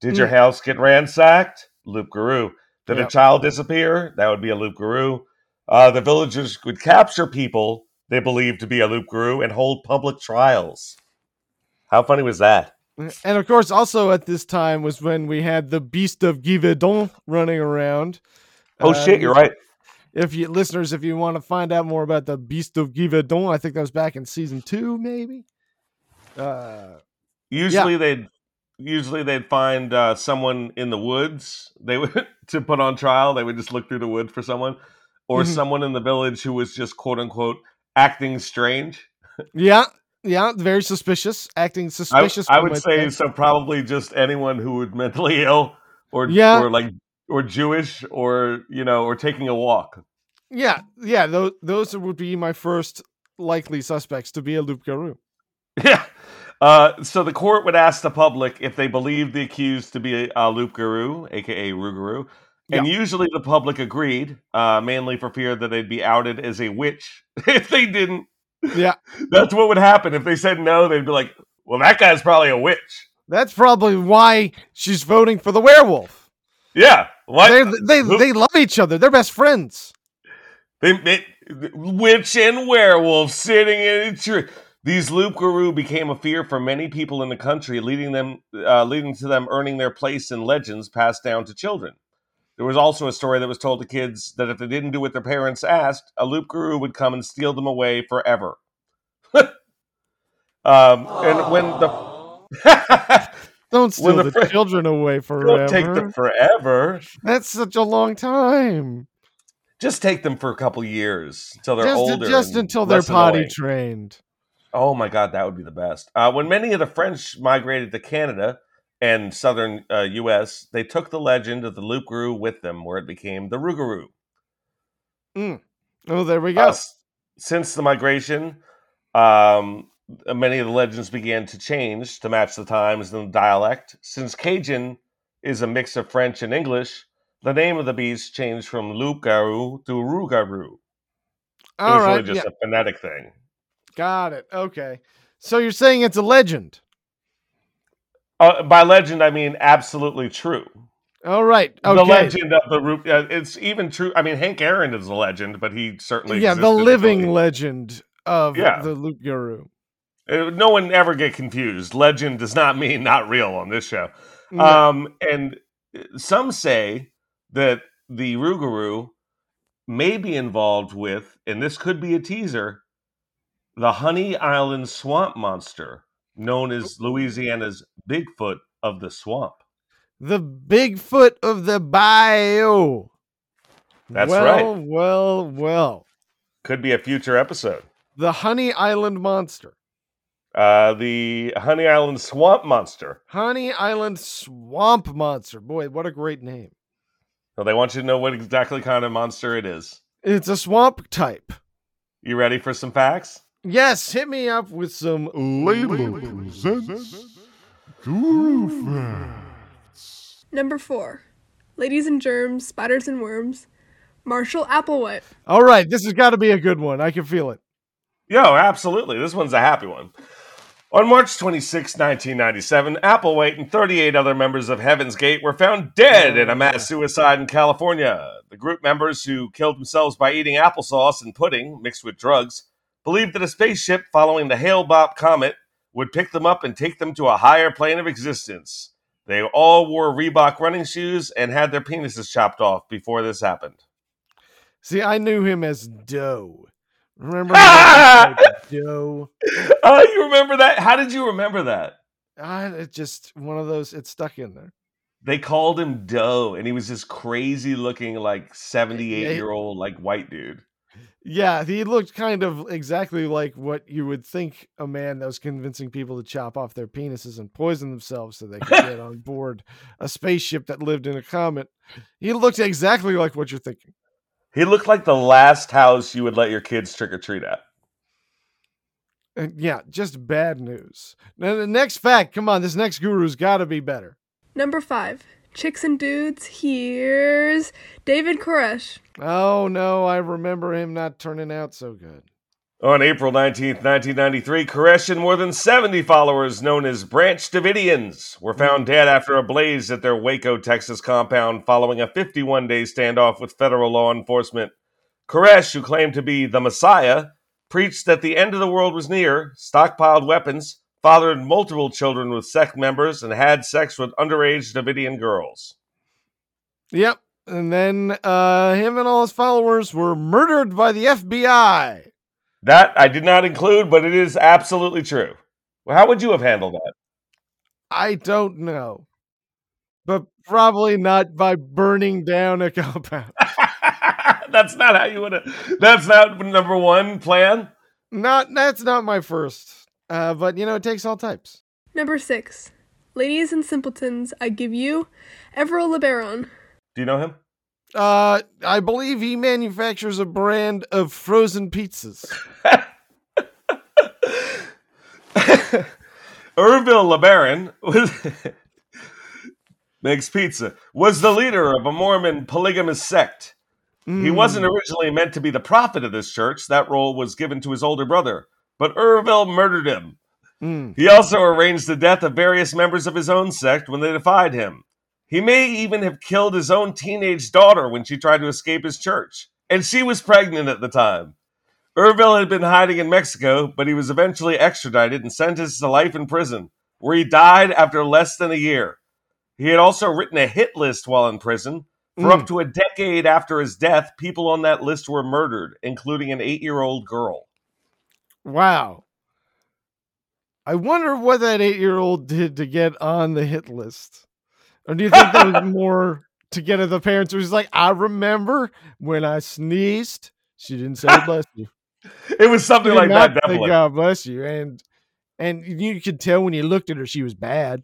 Did mm. your house get ransacked? Rougarou. Did yep. a child disappear? That would be a Rougarou. Uh, the villagers would capture people they believed to be a Rougarou and hold public trials. How funny was that? And of course, also at this time was when we had the Beast of Givaudan running around. Oh uh, shit, you're right. If you listeners, if you want to find out more about the Beast of Givaudan, I think that was back in season two, maybe. Uh, usually yeah. they'd usually they'd find uh, someone in the woods. They would to put on trial. They would just look through the wood for someone, or mm-hmm. someone in the village who was just quote unquote acting strange. Yeah. Yeah, very suspicious, acting suspicious. I, I would say thing. So. Probably just anyone who would mentally ill, or yeah. or like or Jewish, or you know, or taking a walk. Yeah, yeah. Those those would be my first likely suspects to be a Rougarou. Yeah. Uh, so the court would ask the public if they believed the accused to be a, a Rougarou, aka Rougarou, and yeah. usually the public agreed, uh, mainly for fear that they'd be outed as a witch if they didn't. Yeah, that's what would happen if they said no. They'd be like, "Well, that guy's probably a witch. That's probably why she's voting for the werewolf." Yeah, they they, they love each other. They're best friends. They, they witch and werewolf sitting in a tree. These Rougarou became a fear for many people in the country, leading them uh, leading to them earning their place in legends passed down to children. There was also a story that was told to kids that if they didn't do what their parents asked, a Rougarou would come and steal them away forever. um, and when the don't steal the, the fr- children away forever. Don't take them forever. That's such a long time. Just take them for a couple years until they're just, older. Just until they're potty annoying. Trained. Oh my God, that would be the best. Uh, when many of the French migrated to Canada and southern uh, U S, they took the legend of the Rougarou with them, where it became the Rougarou. Mm. Oh, there we go. Uh, since the migration, Um, many of the legends began to change to match the times and the dialect. Since Cajun is a mix of French and English, the name of the beast changed from Loup-Garou to Rougarou. All it was right, really just yeah. a phonetic thing. Got it. Okay. So you're saying it's a legend? Uh, by legend, I mean absolutely true. All right. Okay. The legend of the Roup. Uh, it's even true. I mean, Hank Aaron is a legend, but he certainly yeah, the living really. legend of yeah. the Roup-Garou. Uh, no one ever get confused. Legend does not mean not real on this show. No. Um, and some say that the Roup-Garou may be involved with, and this could be a teaser, the Honey Island swamp monster, known as Louisiana's Bigfoot of the swamp. The Bigfoot of the bayou. That's well, right. Well, well, well. Could be a future episode. The Honey Island monster. Uh, the Honey Island swamp monster. Honey Island swamp monster. Boy, what a great name. Well, they want you to know what exactly kind of monster it is. It's a swamp type. You ready for some facts? Yes, hit me up with some Layla presents Guru facts. Number four, ladies and germs, spiders and worms, Marshall Applewhite. All right, this has got to be a good one. I can feel it. Yo, absolutely. This one's a happy one. On March twenty-sixth, nineteen ninety-seven, Applewhite and thirty-eight other members of Heaven's Gate were found dead in a mass suicide in California. The group members, who killed themselves by eating applesauce and pudding mixed with drugs, believed that a spaceship following the Hale-Bopp comet would pick them up and take them to a higher plane of existence. They all wore Reebok running shoes and had their penises chopped off before this happened. See, I knew him as Doe. Remember ah! like Doe? Oh, you remember that? How did you remember that? Uh, it's just one of those, it's stuck in there. They called him Doe, and he was this crazy-looking, like, seventy-eight-year-old, like, white dude. Yeah, he looked kind of exactly like what you would think a man that was convincing people to chop off their penises and poison themselves so they could get on board a spaceship that lived in a comet. He looked exactly like what you're thinking. He looked like the last house you would let your kids trick-or-treat at. And yeah, just bad news. Now, the next fact, come on, this next guru's got to be better. Number five. Chicks and dudes, here's David Koresh. Oh, no, I remember him not turning out so good. On April nineteenth, nineteen ninety-three, Koresh and more than seventy followers known as Branch Davidians were found dead after a blaze at their Waco, Texas compound following a fifty-one day standoff with federal law enforcement. Koresh, who claimed to be the Messiah, preached that the end of the world was near, stockpiled weapons, fathered multiple children with sect members, and had sex with underage Davidian girls. Yep. And then uh, him and all his followers were murdered by the F B I. That I did not include, but it is absolutely true. Well, how would you have handled that? I don't know. But probably not by burning down a compound. That's not how you would have. That's not number one plan. Not that's not my first. Uh, but, you know, it takes all types. Number six. Ladies and simpletons, I give you Evero LeBaron. Do you know him? Uh, I believe he manufactures a brand of frozen pizzas. Evero LeBaron was makes pizza, was the leader of a Mormon polygamous sect. Mm. He wasn't originally meant to be the prophet of this church. That role was given to his older brother. But Urville murdered him. Mm. He also arranged the death of various members of his own sect when they defied him. He may even have killed his own teenage daughter when she tried to escape his church. And she was pregnant at the time. Urville had been hiding in Mexico, but he was eventually extradited and sentenced to life in prison, where he died after less than a year. He had also written a hit list while in prison. For mm. up to a decade after his death, people on that list were murdered, including an eight-year-old girl. Wow. I wonder what that eight-year-old did to get on the hit list. Or do you think that was more to get at the parents who was like, I remember when I sneezed, she didn't say bless you. It was something like that, definitely. God bless you. And and you could tell when you looked at her, she was bad.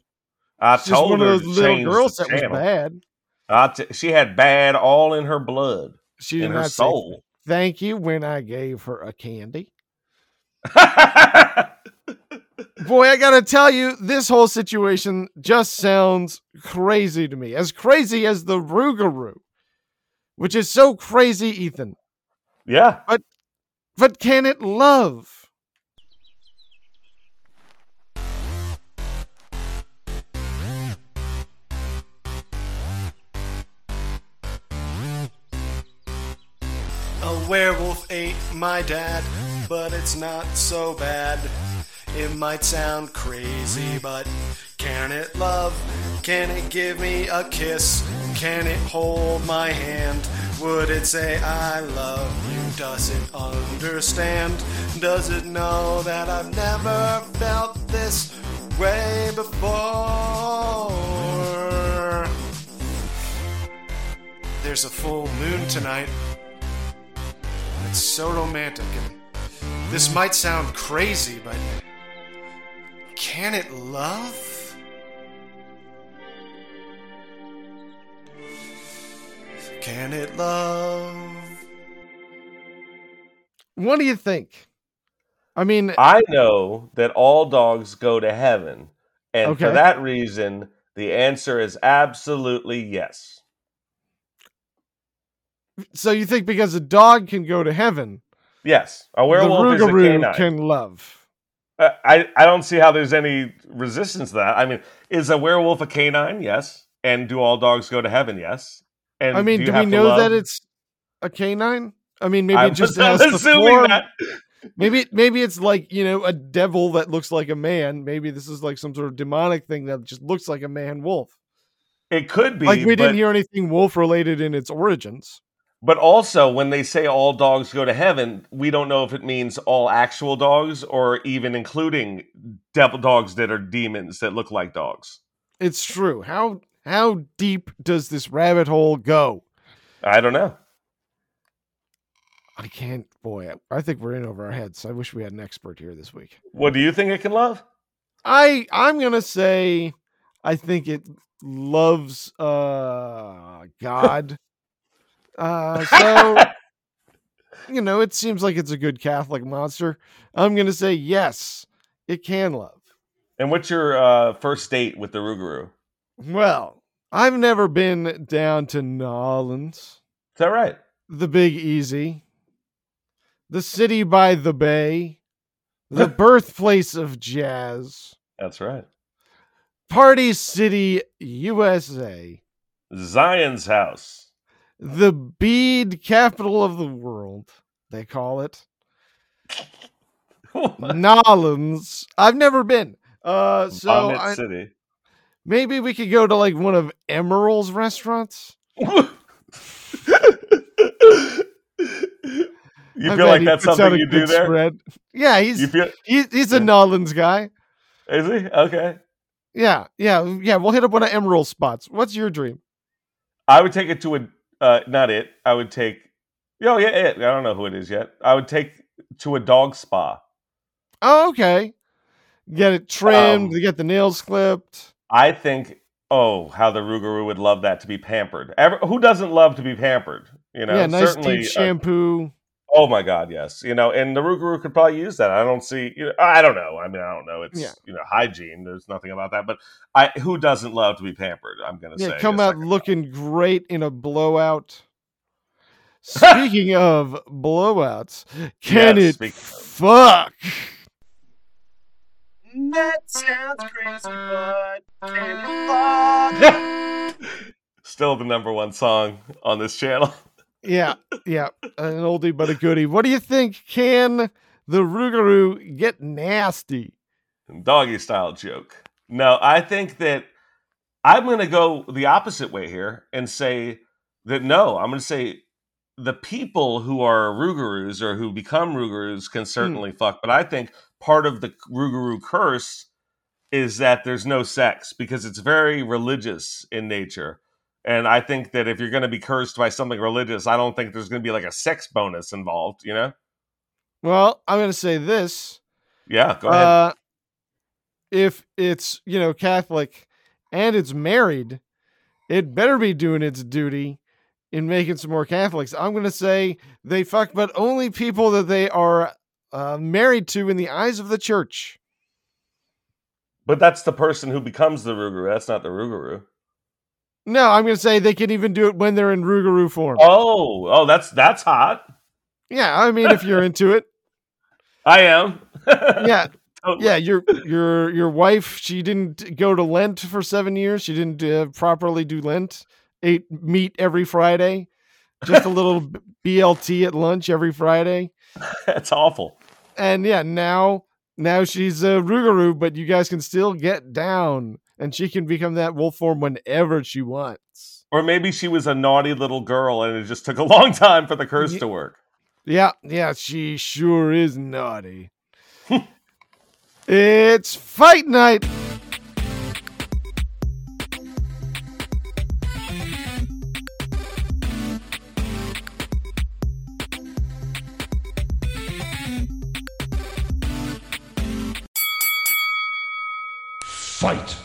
I She's told her. Just one of those little girls that was bad. I t- she had bad all in her blood. She did in not her soul. Say, thank you when I gave her a candy. Boy, I gotta tell you, this whole situation just sounds crazy to me. As crazy as the Rougarou, which is so crazy, Ethan. Yeah. But, but can it love? A werewolf ain't my dad, but it's not so bad. It might sound crazy, but can it love? Can it give me a kiss? Can it hold my hand? Would it say I love you? Does it understand? Does it know that I've never felt this way before? There's a full moon tonight. It's so romantic, and this might sound crazy, but can it love? Can it love? What do you think? I mean, I know that all dogs go to heaven, and okay. for that reason, the answer is absolutely yes. So you think because a dog can go to heaven? Yes, a werewolf the Rougarou is a canine. Can love. Uh, I I don't see how there's any resistance to that. I mean, is a werewolf a canine? Yes. And do all dogs go to heaven? Yes. And I mean, do, do we know love? that it's a canine? I mean, maybe it just has the form. That. maybe maybe it's like, you know, a devil that looks like a man. Maybe this is like some sort of demonic thing that just looks like a man wolf. It could be. Like we but... didn't hear anything wolf related in its origins. But also, when they say all dogs go to heaven, we don't know if it means all actual dogs or even including devil dogs that are demons that look like dogs. It's true. How how deep does this rabbit hole go? I don't know. I can't, boy. I think we're in over our heads. I wish we had an expert here this week. What do you think it can love? I I'm gonna say I think it loves uh, God. Uh, so, you know, it seems like it's a good Catholic monster. I'm going to say, yes, it can love. And what's your uh, first date with the Rougarou? Well, I've never been down to New Orleans. Is that right? The Big Easy. The city by the bay. The birthplace of jazz. That's right. Party City, U S A. Zion's house. The bead capital of the world, they call it. Nolans. I've never been. Uh, so I, City. Maybe we could go to like one of Emerald's restaurants. You feel like that's something you do there? Spread. Yeah, he's feel- he, he's a yeah. Nolans guy. Is he? Okay. Yeah, yeah, yeah. We'll hit up one of Emerald's spots. What's your dream? I would take it to a. Uh, not it. I would take. Oh, yeah, it. I don't know who it is yet. I would take to a dog spa. Oh, okay. Get it trimmed. Um, get the nails clipped. I think. Oh, how the Rougarou would love that, to be pampered. Ever, who doesn't love to be pampered? You know, yeah, nice certainly deep shampoo. Uh, oh my God, yes. You know, and the Rougarou could probably use that. I don't see. You know, I don't know. I mean, I don't know. It's yeah. you know, hygiene. There's nothing about that. But I, who doesn't love to be pampered? I'm gonna yeah, say. Come out looking time. Great in a blowout. Speaking of blowouts, can yes, it fuck? That sounds crazy, but can it fuck? Still the number one song on this channel. yeah, yeah, an oldie but a goodie. What do you think? Can the Rougarou get nasty? Doggy style joke. No, I think that I'm going to go the opposite way here and say that no, I'm going to say the people who are Rougarous or who become Rougarous can certainly mm. fuck. But I think part of the Rougarou curse is that there's no sex because it's very religious in nature. And I think that if you're going to be cursed by something religious, I don't think there's going to be like a sex bonus involved, you know? Well, I'm going to say this. Yeah, go ahead. Uh, If it's, you know, Catholic and it's married, it better be doing its duty in making some more Catholics. I'm going to say they fuck, but only people that they are uh, married to in the eyes of the church. But that's the person who becomes the Rougarou. That's not the Rougarou. No, I'm going to say they can even do it when they're in Rougarou form. Oh, oh, that's that's hot. Yeah, I mean, if you're into it, I am. Yeah, totally. Yeah. Your your your wife, she didn't go to Lent for seven years. She didn't uh, properly do Lent. Ate meat every Friday. Just a little B L T at lunch every Friday. That's awful. And yeah, now now she's a Rougarou, but you guys can still get down, and she can become that wolf form whenever she wants. Or maybe she was a naughty little girl, and it just took a long time for the curse yeah. to work. Yeah, yeah, she sure is naughty. It's fight night. Fight.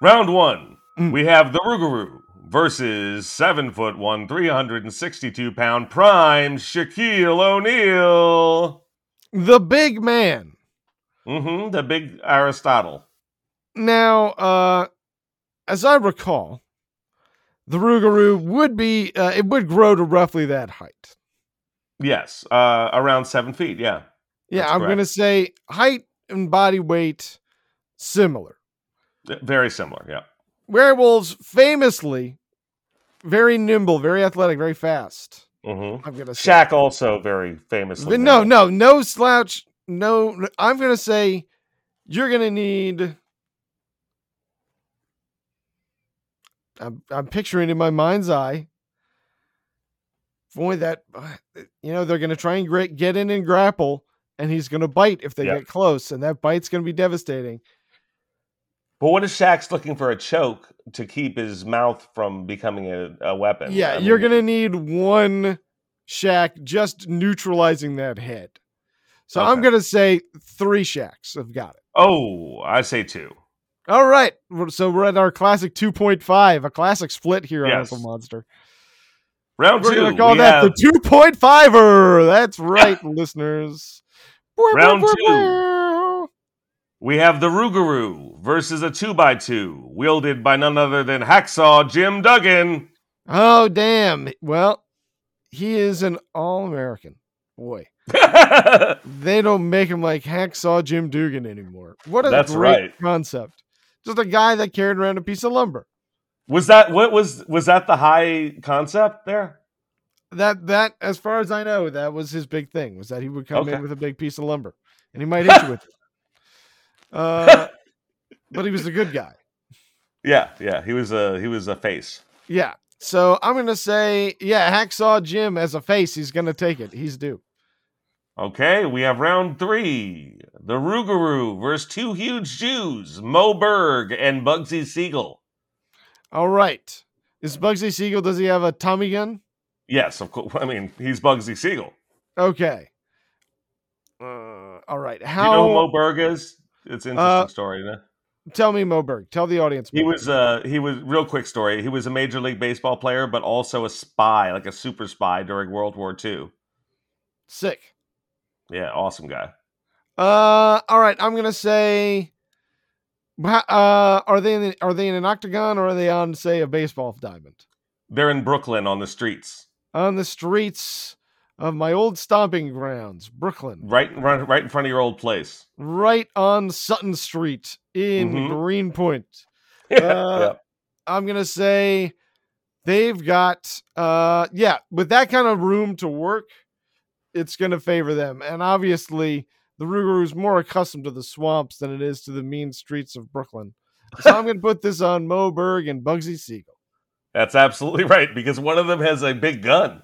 Round one. Mm. We have the Rougarou versus seven foot one, three hundred and sixty-two pound prime Shaquille O'Neal, the big man. Mm-hmm. The big Aristotle. Now, uh, as I recall, the Rougarou would be uh, it would grow to roughly that height. Yes, uh, around seven feet. Yeah. Yeah, that's I'm correct. Gonna say height and body weight similar. Very similar. Yeah. Werewolves famously very nimble, very athletic, very fast. Mm-hmm. I'm gonna say Shaq also very famously. But no, no, no slouch. No, I'm gonna say you're gonna need. I'm I'm picturing in my mind's eye. Boy, that you know they're gonna try and get in and grapple, and he's gonna bite if they yep. get close, and that bite's gonna be devastating. But what if Shaq's looking for a choke to keep his mouth from becoming a, a weapon? Yeah, I mean, you're going to need one Shaq just neutralizing that head. So okay. I'm going to say three Shaqs have got it. Oh, I say two. All right. So we're at our classic two point five, a classic split here yes. on Uncle Monster. Round we're two. We're going to call that have... the two point five-er. That's right, listeners. Round two. We have the Rougarou versus a two by two, wielded by none other than Hacksaw Jim Duggan. Oh, damn. Well, he is an All-American. Boy. They don't make him like Hacksaw Jim Duggan anymore. What a That's great right. concept. Just a guy that carried around a piece of lumber. Was that what was was that the high concept there? That that as far as I know, that was his big thing, was that he would come okay. in with a big piece of lumber and he might hit you with it. Uh, but he was a good guy. Yeah, yeah, he was a he was a face. Yeah, so I'm gonna say, yeah, Hacksaw Jim as a face, he's gonna take it. He's due. Okay, we have round three: the Rougarou versus two huge Jews, Mo Berg and Bugsy Siegel. All right, is Bugsy Siegel? Does he have a Tommy gun? Yes, of course. I mean, he's Bugsy Siegel. Okay. Uh, all right. How do you know who Mo Berg is? It's an interesting uh, story, man. Tell me, Mo Berg. Tell the audience. Mo he was uh, he was real quick story. He was a major league baseball player, but also a spy, like a super spy during World War Two. Sick. Yeah, awesome guy. Uh, all right. I'm gonna say, uh, are they in the, are they in an octagon or are they on, say, a baseball diamond? They're in Brooklyn on the streets. On the streets. Of my old stomping grounds, Brooklyn. Right, right, right in front of your old place. Right on Sutton Street in mm-hmm. Greenpoint. Yeah, uh, yeah. I'm going to say they've got, uh, yeah, with that kind of room to work, it's going to favor them. And obviously, the Rougarou's more accustomed to the swamps than it is to the mean streets of Brooklyn. So I'm going to put this on Mo Berg and Bugsy Siegel. That's absolutely right, because one of them has a big gun.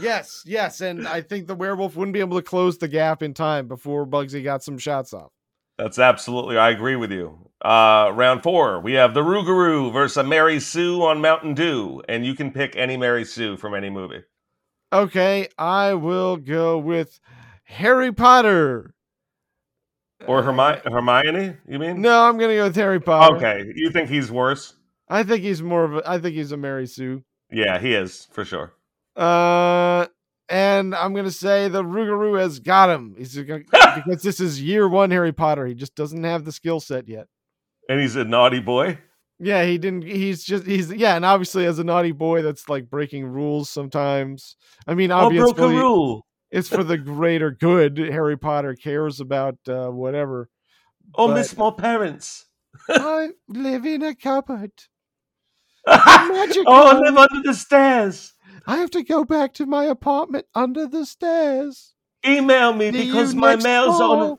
Yes, yes, and I think the werewolf wouldn't be able to close the gap in time before Bugsy got some shots off. That's absolutely, I agree with you. Uh, round four, we have the Rougarou versus a Mary Sue on Mountain Dew, and you can pick any Mary Sue from any movie. Okay, I will go with Harry Potter. Or Hermi- Hermione, you mean? No, I'm going to go with Harry Potter. Okay, you think he's worse? I think he's more of a, I think he's a Mary Sue. Yeah, he is, for sure. Uh, and I'm going to say the Rougarou has got him. He's gonna, because this is year one Harry Potter. He just doesn't have the skill set yet. And he's a naughty boy. Yeah, he didn't. He's just he's yeah, and obviously as a naughty boy, that's like breaking rules sometimes. I mean, obviously, broke a rule. It's for the greater good. Harry Potter cares about uh, whatever. Oh, but... miss my parents. I live in a cupboard. Magic oh, I live under the stairs. I have to go back to my apartment under the stairs. Email me See because my mail's fall. on.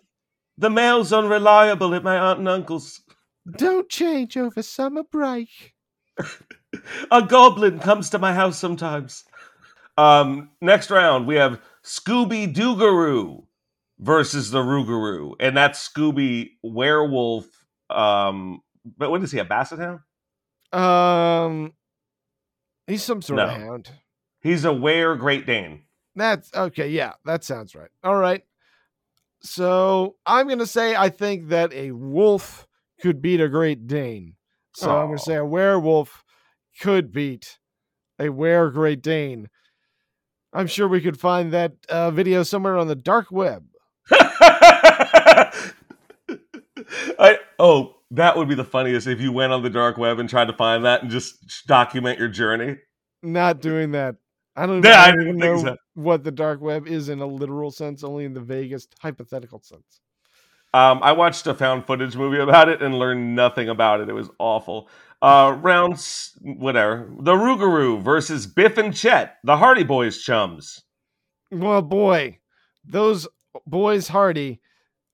The mail's unreliable at my aunt and uncle's. Don't change over summer break. A goblin comes to my house sometimes. Um, next round, we have Scooby Doogaroo versus the Rougarou. And that's Scooby Werewolf. Um, but what is he, a basset hound? Um, he's some sort no. of hound. He's a were Great Dane. That's okay. Yeah, that sounds right. All right. So I'm going to say I think that a wolf could beat a Great Dane. So Aww. I'm going to say a werewolf could beat a were Great Dane. I'm sure we could find that uh, video somewhere on the dark web. I oh, that would be the funniest if you went on the dark web and tried to find that and just document your journey. Not doing that. I don't even, yeah, I I don't even know so. what the dark web is in a literal sense, only in the vaguest hypothetical sense. Um, I watched a found footage movie about it and learned nothing about it. It was awful. Uh, rounds, whatever. The Rougarou versus Biff and Chet, the Hardy Boys chums. Well, boy, those boys Hardy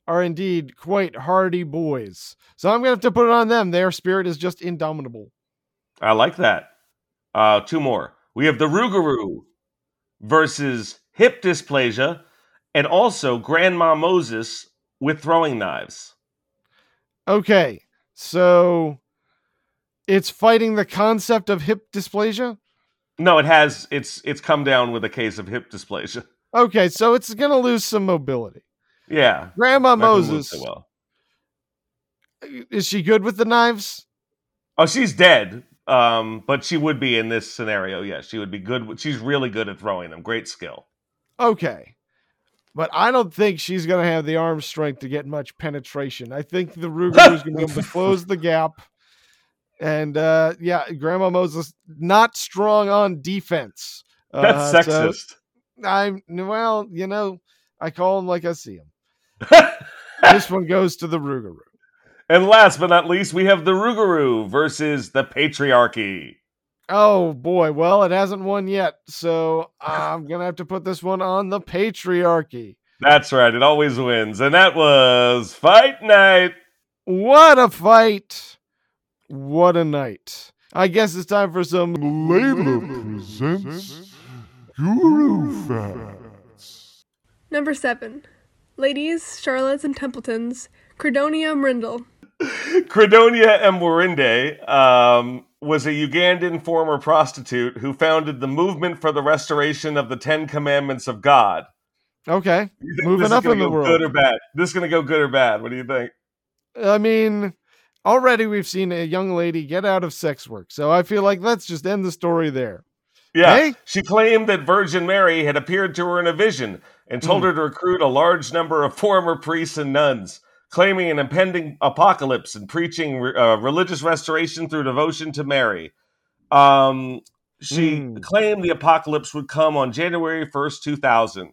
are indeed quite hardy boys. So I'm going to have to put it on them. Their spirit is just indomitable. I like that. Uh, two more. We have the Rougarou versus hip dysplasia and also Grandma Moses with throwing knives. Okay, so it's fighting the concept of hip dysplasia? No, it has. It's it's come down with a case of hip dysplasia. Okay, so it's going to lose some mobility. Yeah. Grandma Moses. So well. Is she good with the knives? Oh, she's dead. Um, but she would be in this scenario. Yes, yeah, she would be good. She's really good at throwing them. Great skill. Okay. But I don't think she's going to have the arm strength to get much penetration. I think the Rougarou is going to close the gap. And uh, yeah, Grandma Moses, not strong on defense. Uh, That's sexist. So I'm well, you know, I call him like I see him. This one goes to the Rougarou. And last but not least, we have the Rougarou versus the Patriarchy. Oh, boy. Well, it hasn't won yet, so I'm going to have to put this one on the Patriarchy. That's right. It always wins. And that was Fight Night. What a fight. What a night. I guess it's time for some Layla Presents Guru Facts. Number seven. Ladies, Charlottes, and Templetons, Credonia Mrindal. Credonia Mwirinde, um, was a Ugandan former prostitute who founded the Movement for the Restoration of the Ten Commandments of God. Okay, moving up in the world. Good or bad? This is going to go good or bad? What do you think? I mean, already we've seen a young lady get out of sex work, so I feel like let's just end the story there. Yeah, hey? She claimed that Virgin Mary had appeared to her in a vision and told mm. her to recruit a large number of former priests and nuns, claiming an impending apocalypse and preaching uh, religious restoration through devotion to Mary. Um, she mm. claimed the apocalypse would come on January first, two thousand.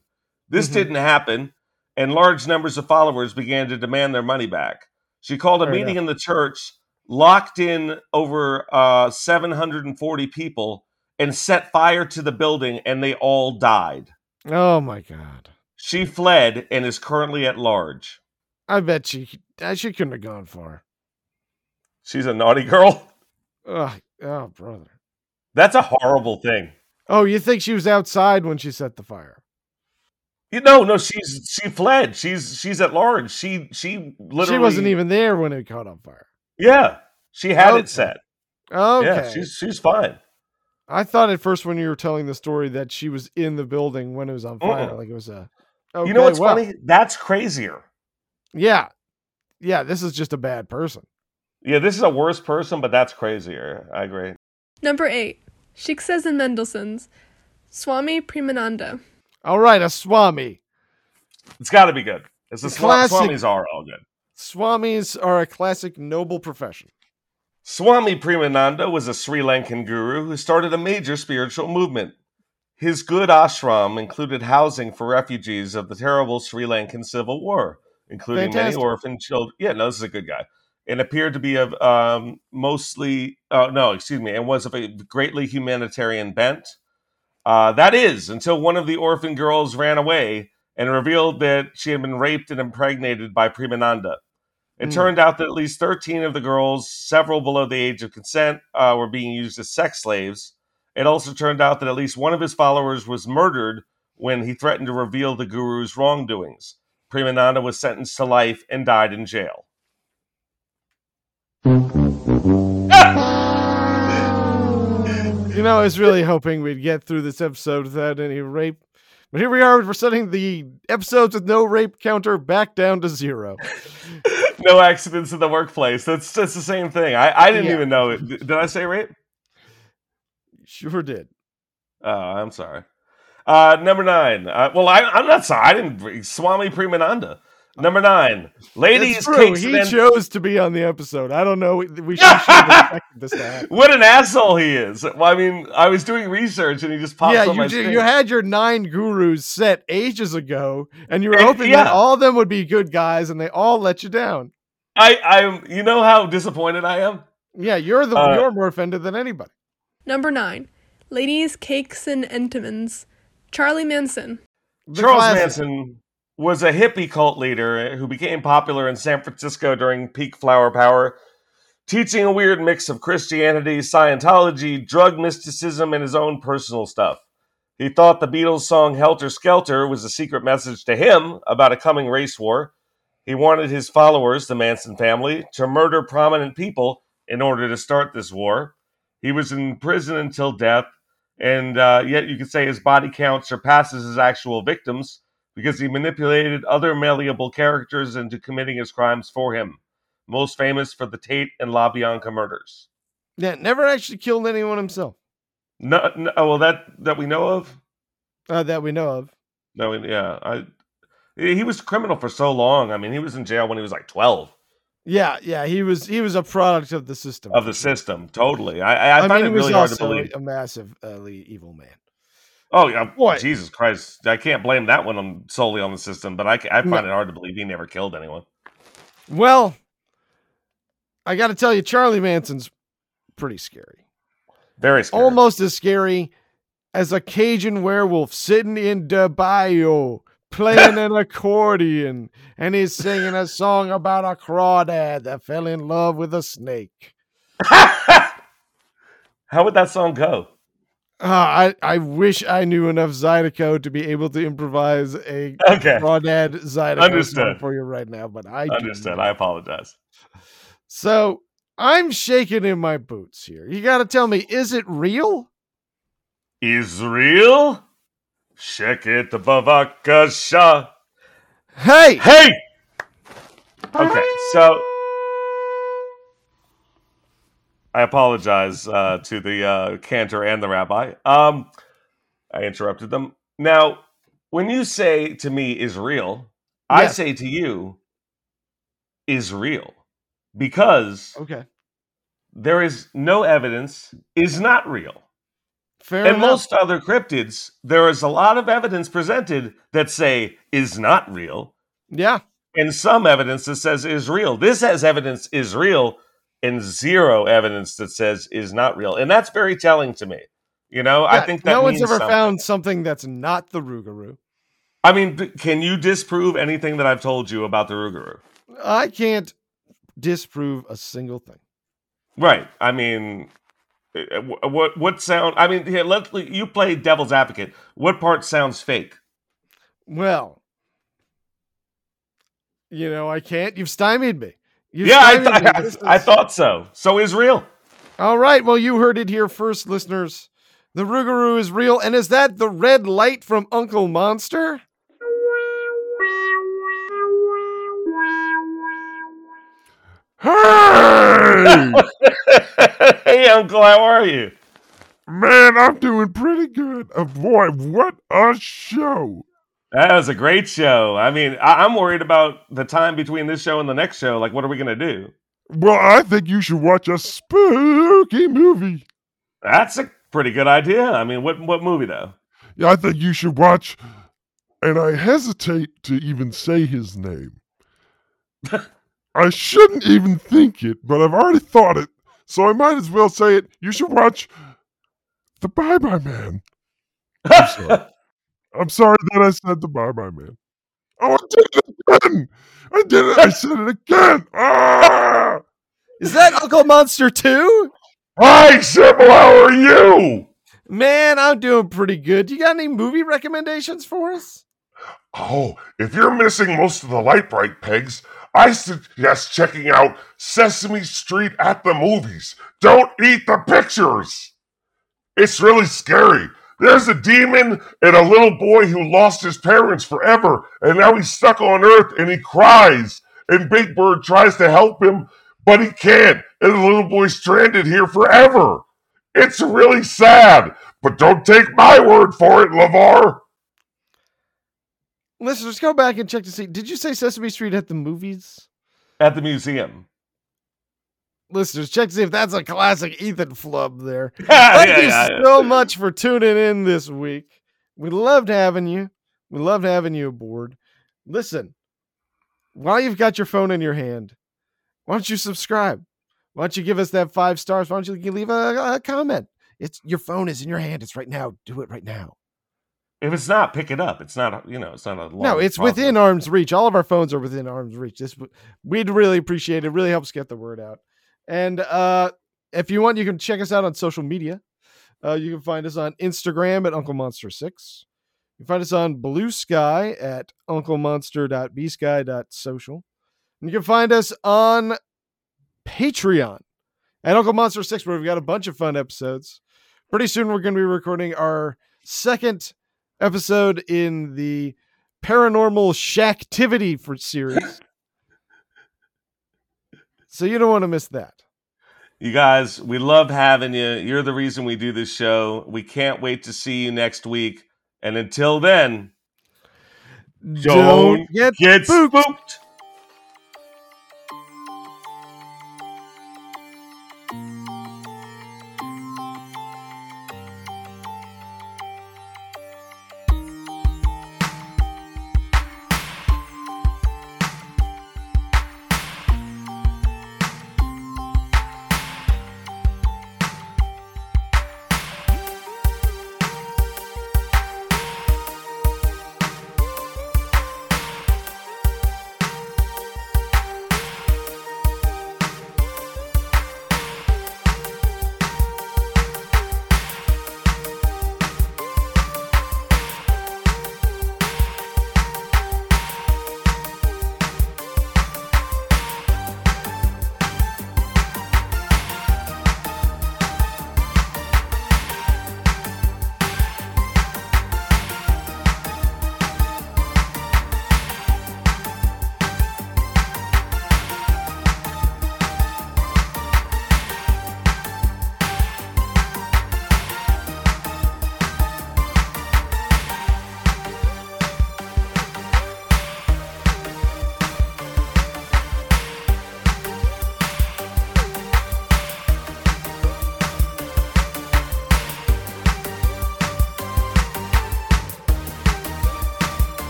This mm-hmm. didn't happen, and large numbers of followers began to demand their money back. She called a Fair meeting enough. in the church, locked in over uh, seven hundred forty people, and set fire to the building, and they all died. Oh, my God. She fled and is currently at large. I bet she she couldn't have gone far. She's a naughty girl. Ugh, oh, brother. That's a horrible thing. Oh, you think she was outside when she set the fire? You know, no, she's she fled. She's she's at large. She she literally She wasn't even there when it caught on fire. Yeah. She had okay. it set. Okay. Yeah, she's she's fine. I thought at first when you were telling the story that she was in the building when it was on fire. Mm-mm. Like it was a okay, You know what's well. funny? That's crazier. Yeah. Yeah, this is just a bad person. Yeah, this is a worse person, but that's crazier. I agree. Number eight. Shiksas and Mendelssohns. Swami Premananda. All right, a Swami. It's got to be good. It's the swa- Swamis are all good. Swamis are a classic noble profession. Swami Premananda was a Sri Lankan guru who started a major spiritual movement. His good ashram included housing for refugees of the terrible Sri Lankan Civil War, including Fantastic. many orphan children. Yeah, no, this is a good guy. And appeared to be of um, mostly, uh, no, excuse me, and was of a greatly humanitarian bent. Uh, that is, until one of the orphan girls ran away and revealed that she had been raped and impregnated by Premananda. It mm. turned out that at least thirteen of the girls, several below the age of consent, uh, were being used as sex slaves. It also turned out that at least one of his followers was murdered when he threatened to reveal the guru's wrongdoings. Premananda was sentenced to life and died in jail. You know, I was really hoping we'd get through this episode without any rape. But here we are, we're setting the episodes with no rape counter back down to zero. No accidents in the workplace. That's just the same thing. I, I didn't yeah. even know it. Did I say rape? Sure did. Oh, I'm sorry. Uh, number nine. Uh, well, I, I'm not sorry. I didn't bring Swami Premananda. Number nine. Ladies, it's true. He and... chose to be on the episode. I don't know. We should have expected this to happen. What an asshole he is. Well, I mean, I was doing research and he just popped yeah, on you my screen. You had your nine gurus set ages ago and you were and, hoping yeah. that all of them would be good guys and they all let you down. I, I'm, you know how disappointed I am? Yeah, you're the uh, you're more offended than anybody. Number nine, ladies, cakes, and entomins. Charlie Manson. The Charles classic. Manson was a hippie cult leader who became popular in San Francisco during peak flower power, teaching a weird mix of Christianity, Scientology, drug mysticism, and his own personal stuff. He thought the Beatles song Helter Skelter was a secret message to him about a coming race war. He wanted his followers, the Manson family, to murder prominent people in order to start this war. He was in prison until death, and uh, yet you could say his body count surpasses his actual victims because he manipulated other malleable characters into committing his crimes for him, most famous for the Tate and LaBianca murders. Yeah, never actually killed anyone himself. No, no well, that, that we know of? Uh, that we know of. No, yeah. I, he was a criminal for so long. I mean, he was in jail when he was like twelve. Yeah, yeah, he was he was a product of the system. Of the system, totally. I, I, I mean, find it really hard to believe. A massively evil man. Oh yeah, Boy. Jesus Christ! I can't blame that one on, solely on the system, but I, I find no. it hard to believe he never killed anyone. Well, I got to tell you, Charlie Manson's pretty scary. Very scary. Almost as scary as a Cajun werewolf sitting in the bayou, playing an accordion, and he's singing a song about a crawdad that fell in love with a snake. How would that song go? Uh, I, I wish I knew enough Zydeco to be able to improvise a okay. crawdad Zydeco Understood. song for you right now, but I Understood. I apologize. So I'm shaking in my boots here. You got to tell me, is it real? Is real? Check it, the Bavakasha. Hey! Hey! Okay, so I apologize uh, to the uh, cantor and the rabbi. Um, I interrupted them. Now, when you say to me, is real, yes. I say to you, is real. Because okay. there is no evidence, is not real. Fair and enough. Most other cryptids, there is a lot of evidence presented that say is not real. Yeah. And some evidence that says is real. This has evidence is real and zero evidence that says is not real. And that's very telling to me. You know, yeah, I think that no means one's ever something. found something that's not the Rougarou. I mean, can you disprove anything that I've told you about the Rougarou? I can't disprove a single thing. Right. I mean... What what sound? I mean, here, let you play devil's advocate. What part sounds fake? Well, you know, I can't. You've stymied me. You've yeah, stymied I, th- me. I, is... I thought so. So is real. All right. Well, you heard it here first, listeners. The Rougarou is real, and is that the red light from Uncle Monster? Hey! Hey, Uncle, how are you? Man, I'm doing pretty good. Oh, boy, what a show. That was a great show. I mean, I- I'm worried about the time between this show and the next show. Like, what are we going to do? Well, I think you should watch a spooky movie. That's a pretty good idea. I mean, what what movie, though? Yeah, I think you should watch, and I hesitate to even say his name. I shouldn't even think it, but I've already thought it, so I might as well say it. You should watch The Bye-Bye Man. I'm sorry. I'm sorry that I said The Bye-Bye Man. Oh, I did it again! I did it! I said it again! Ah! Is that Uncle Monster two? Hi, Sybil, how are you? Man, I'm doing pretty good. You got any movie recommendations for us? Oh, if you're missing most of the light bright pegs, I suggest checking out Sesame Street at the Movies. Don't eat the pictures. It's really scary. There's a demon and a little boy who lost his parents forever, and now he's stuck on Earth, and he cries. And Big Bird tries to help him, but he can't. And the little boy's stranded here forever. It's really sad, but don't take my word for it, LeVar. Listeners, go back and check to see. Did you say Sesame Street at the Movies? At the museum. Listeners, check to see if that's a classic Ethan flub there. Yeah, Thank yeah, you yeah, so yeah. much for tuning in this week. We loved having you. We loved having you aboard. Listen, while you've got your phone in your hand, why don't you subscribe? Why don't you give us that five stars? Why don't you leave a, a comment? It's your phone is in your hand. It's right now. Do it right now. If it's not, pick it up. It's not, you know, it's not a long No, it's process. Within arm's reach. All of our phones are within arm's reach. This we'd really appreciate it. It really helps get the word out. And uh, if you want, you can check us out on social media. Uh, you can find us on Instagram at Uncle Monster six. You can find us on Blue Sky at uncle monster dot b sky dot social. And you can find us on Patreon at Uncle Monster six, where we've got a bunch of fun episodes. Pretty soon we're going to be recording our second episode in the paranormal Shacktivity for series. So you don't want to miss that. You guys, we love having you. You're the reason we do this show. We can't wait to see you next week. And until then, don't, don't get, get spooked. spooked.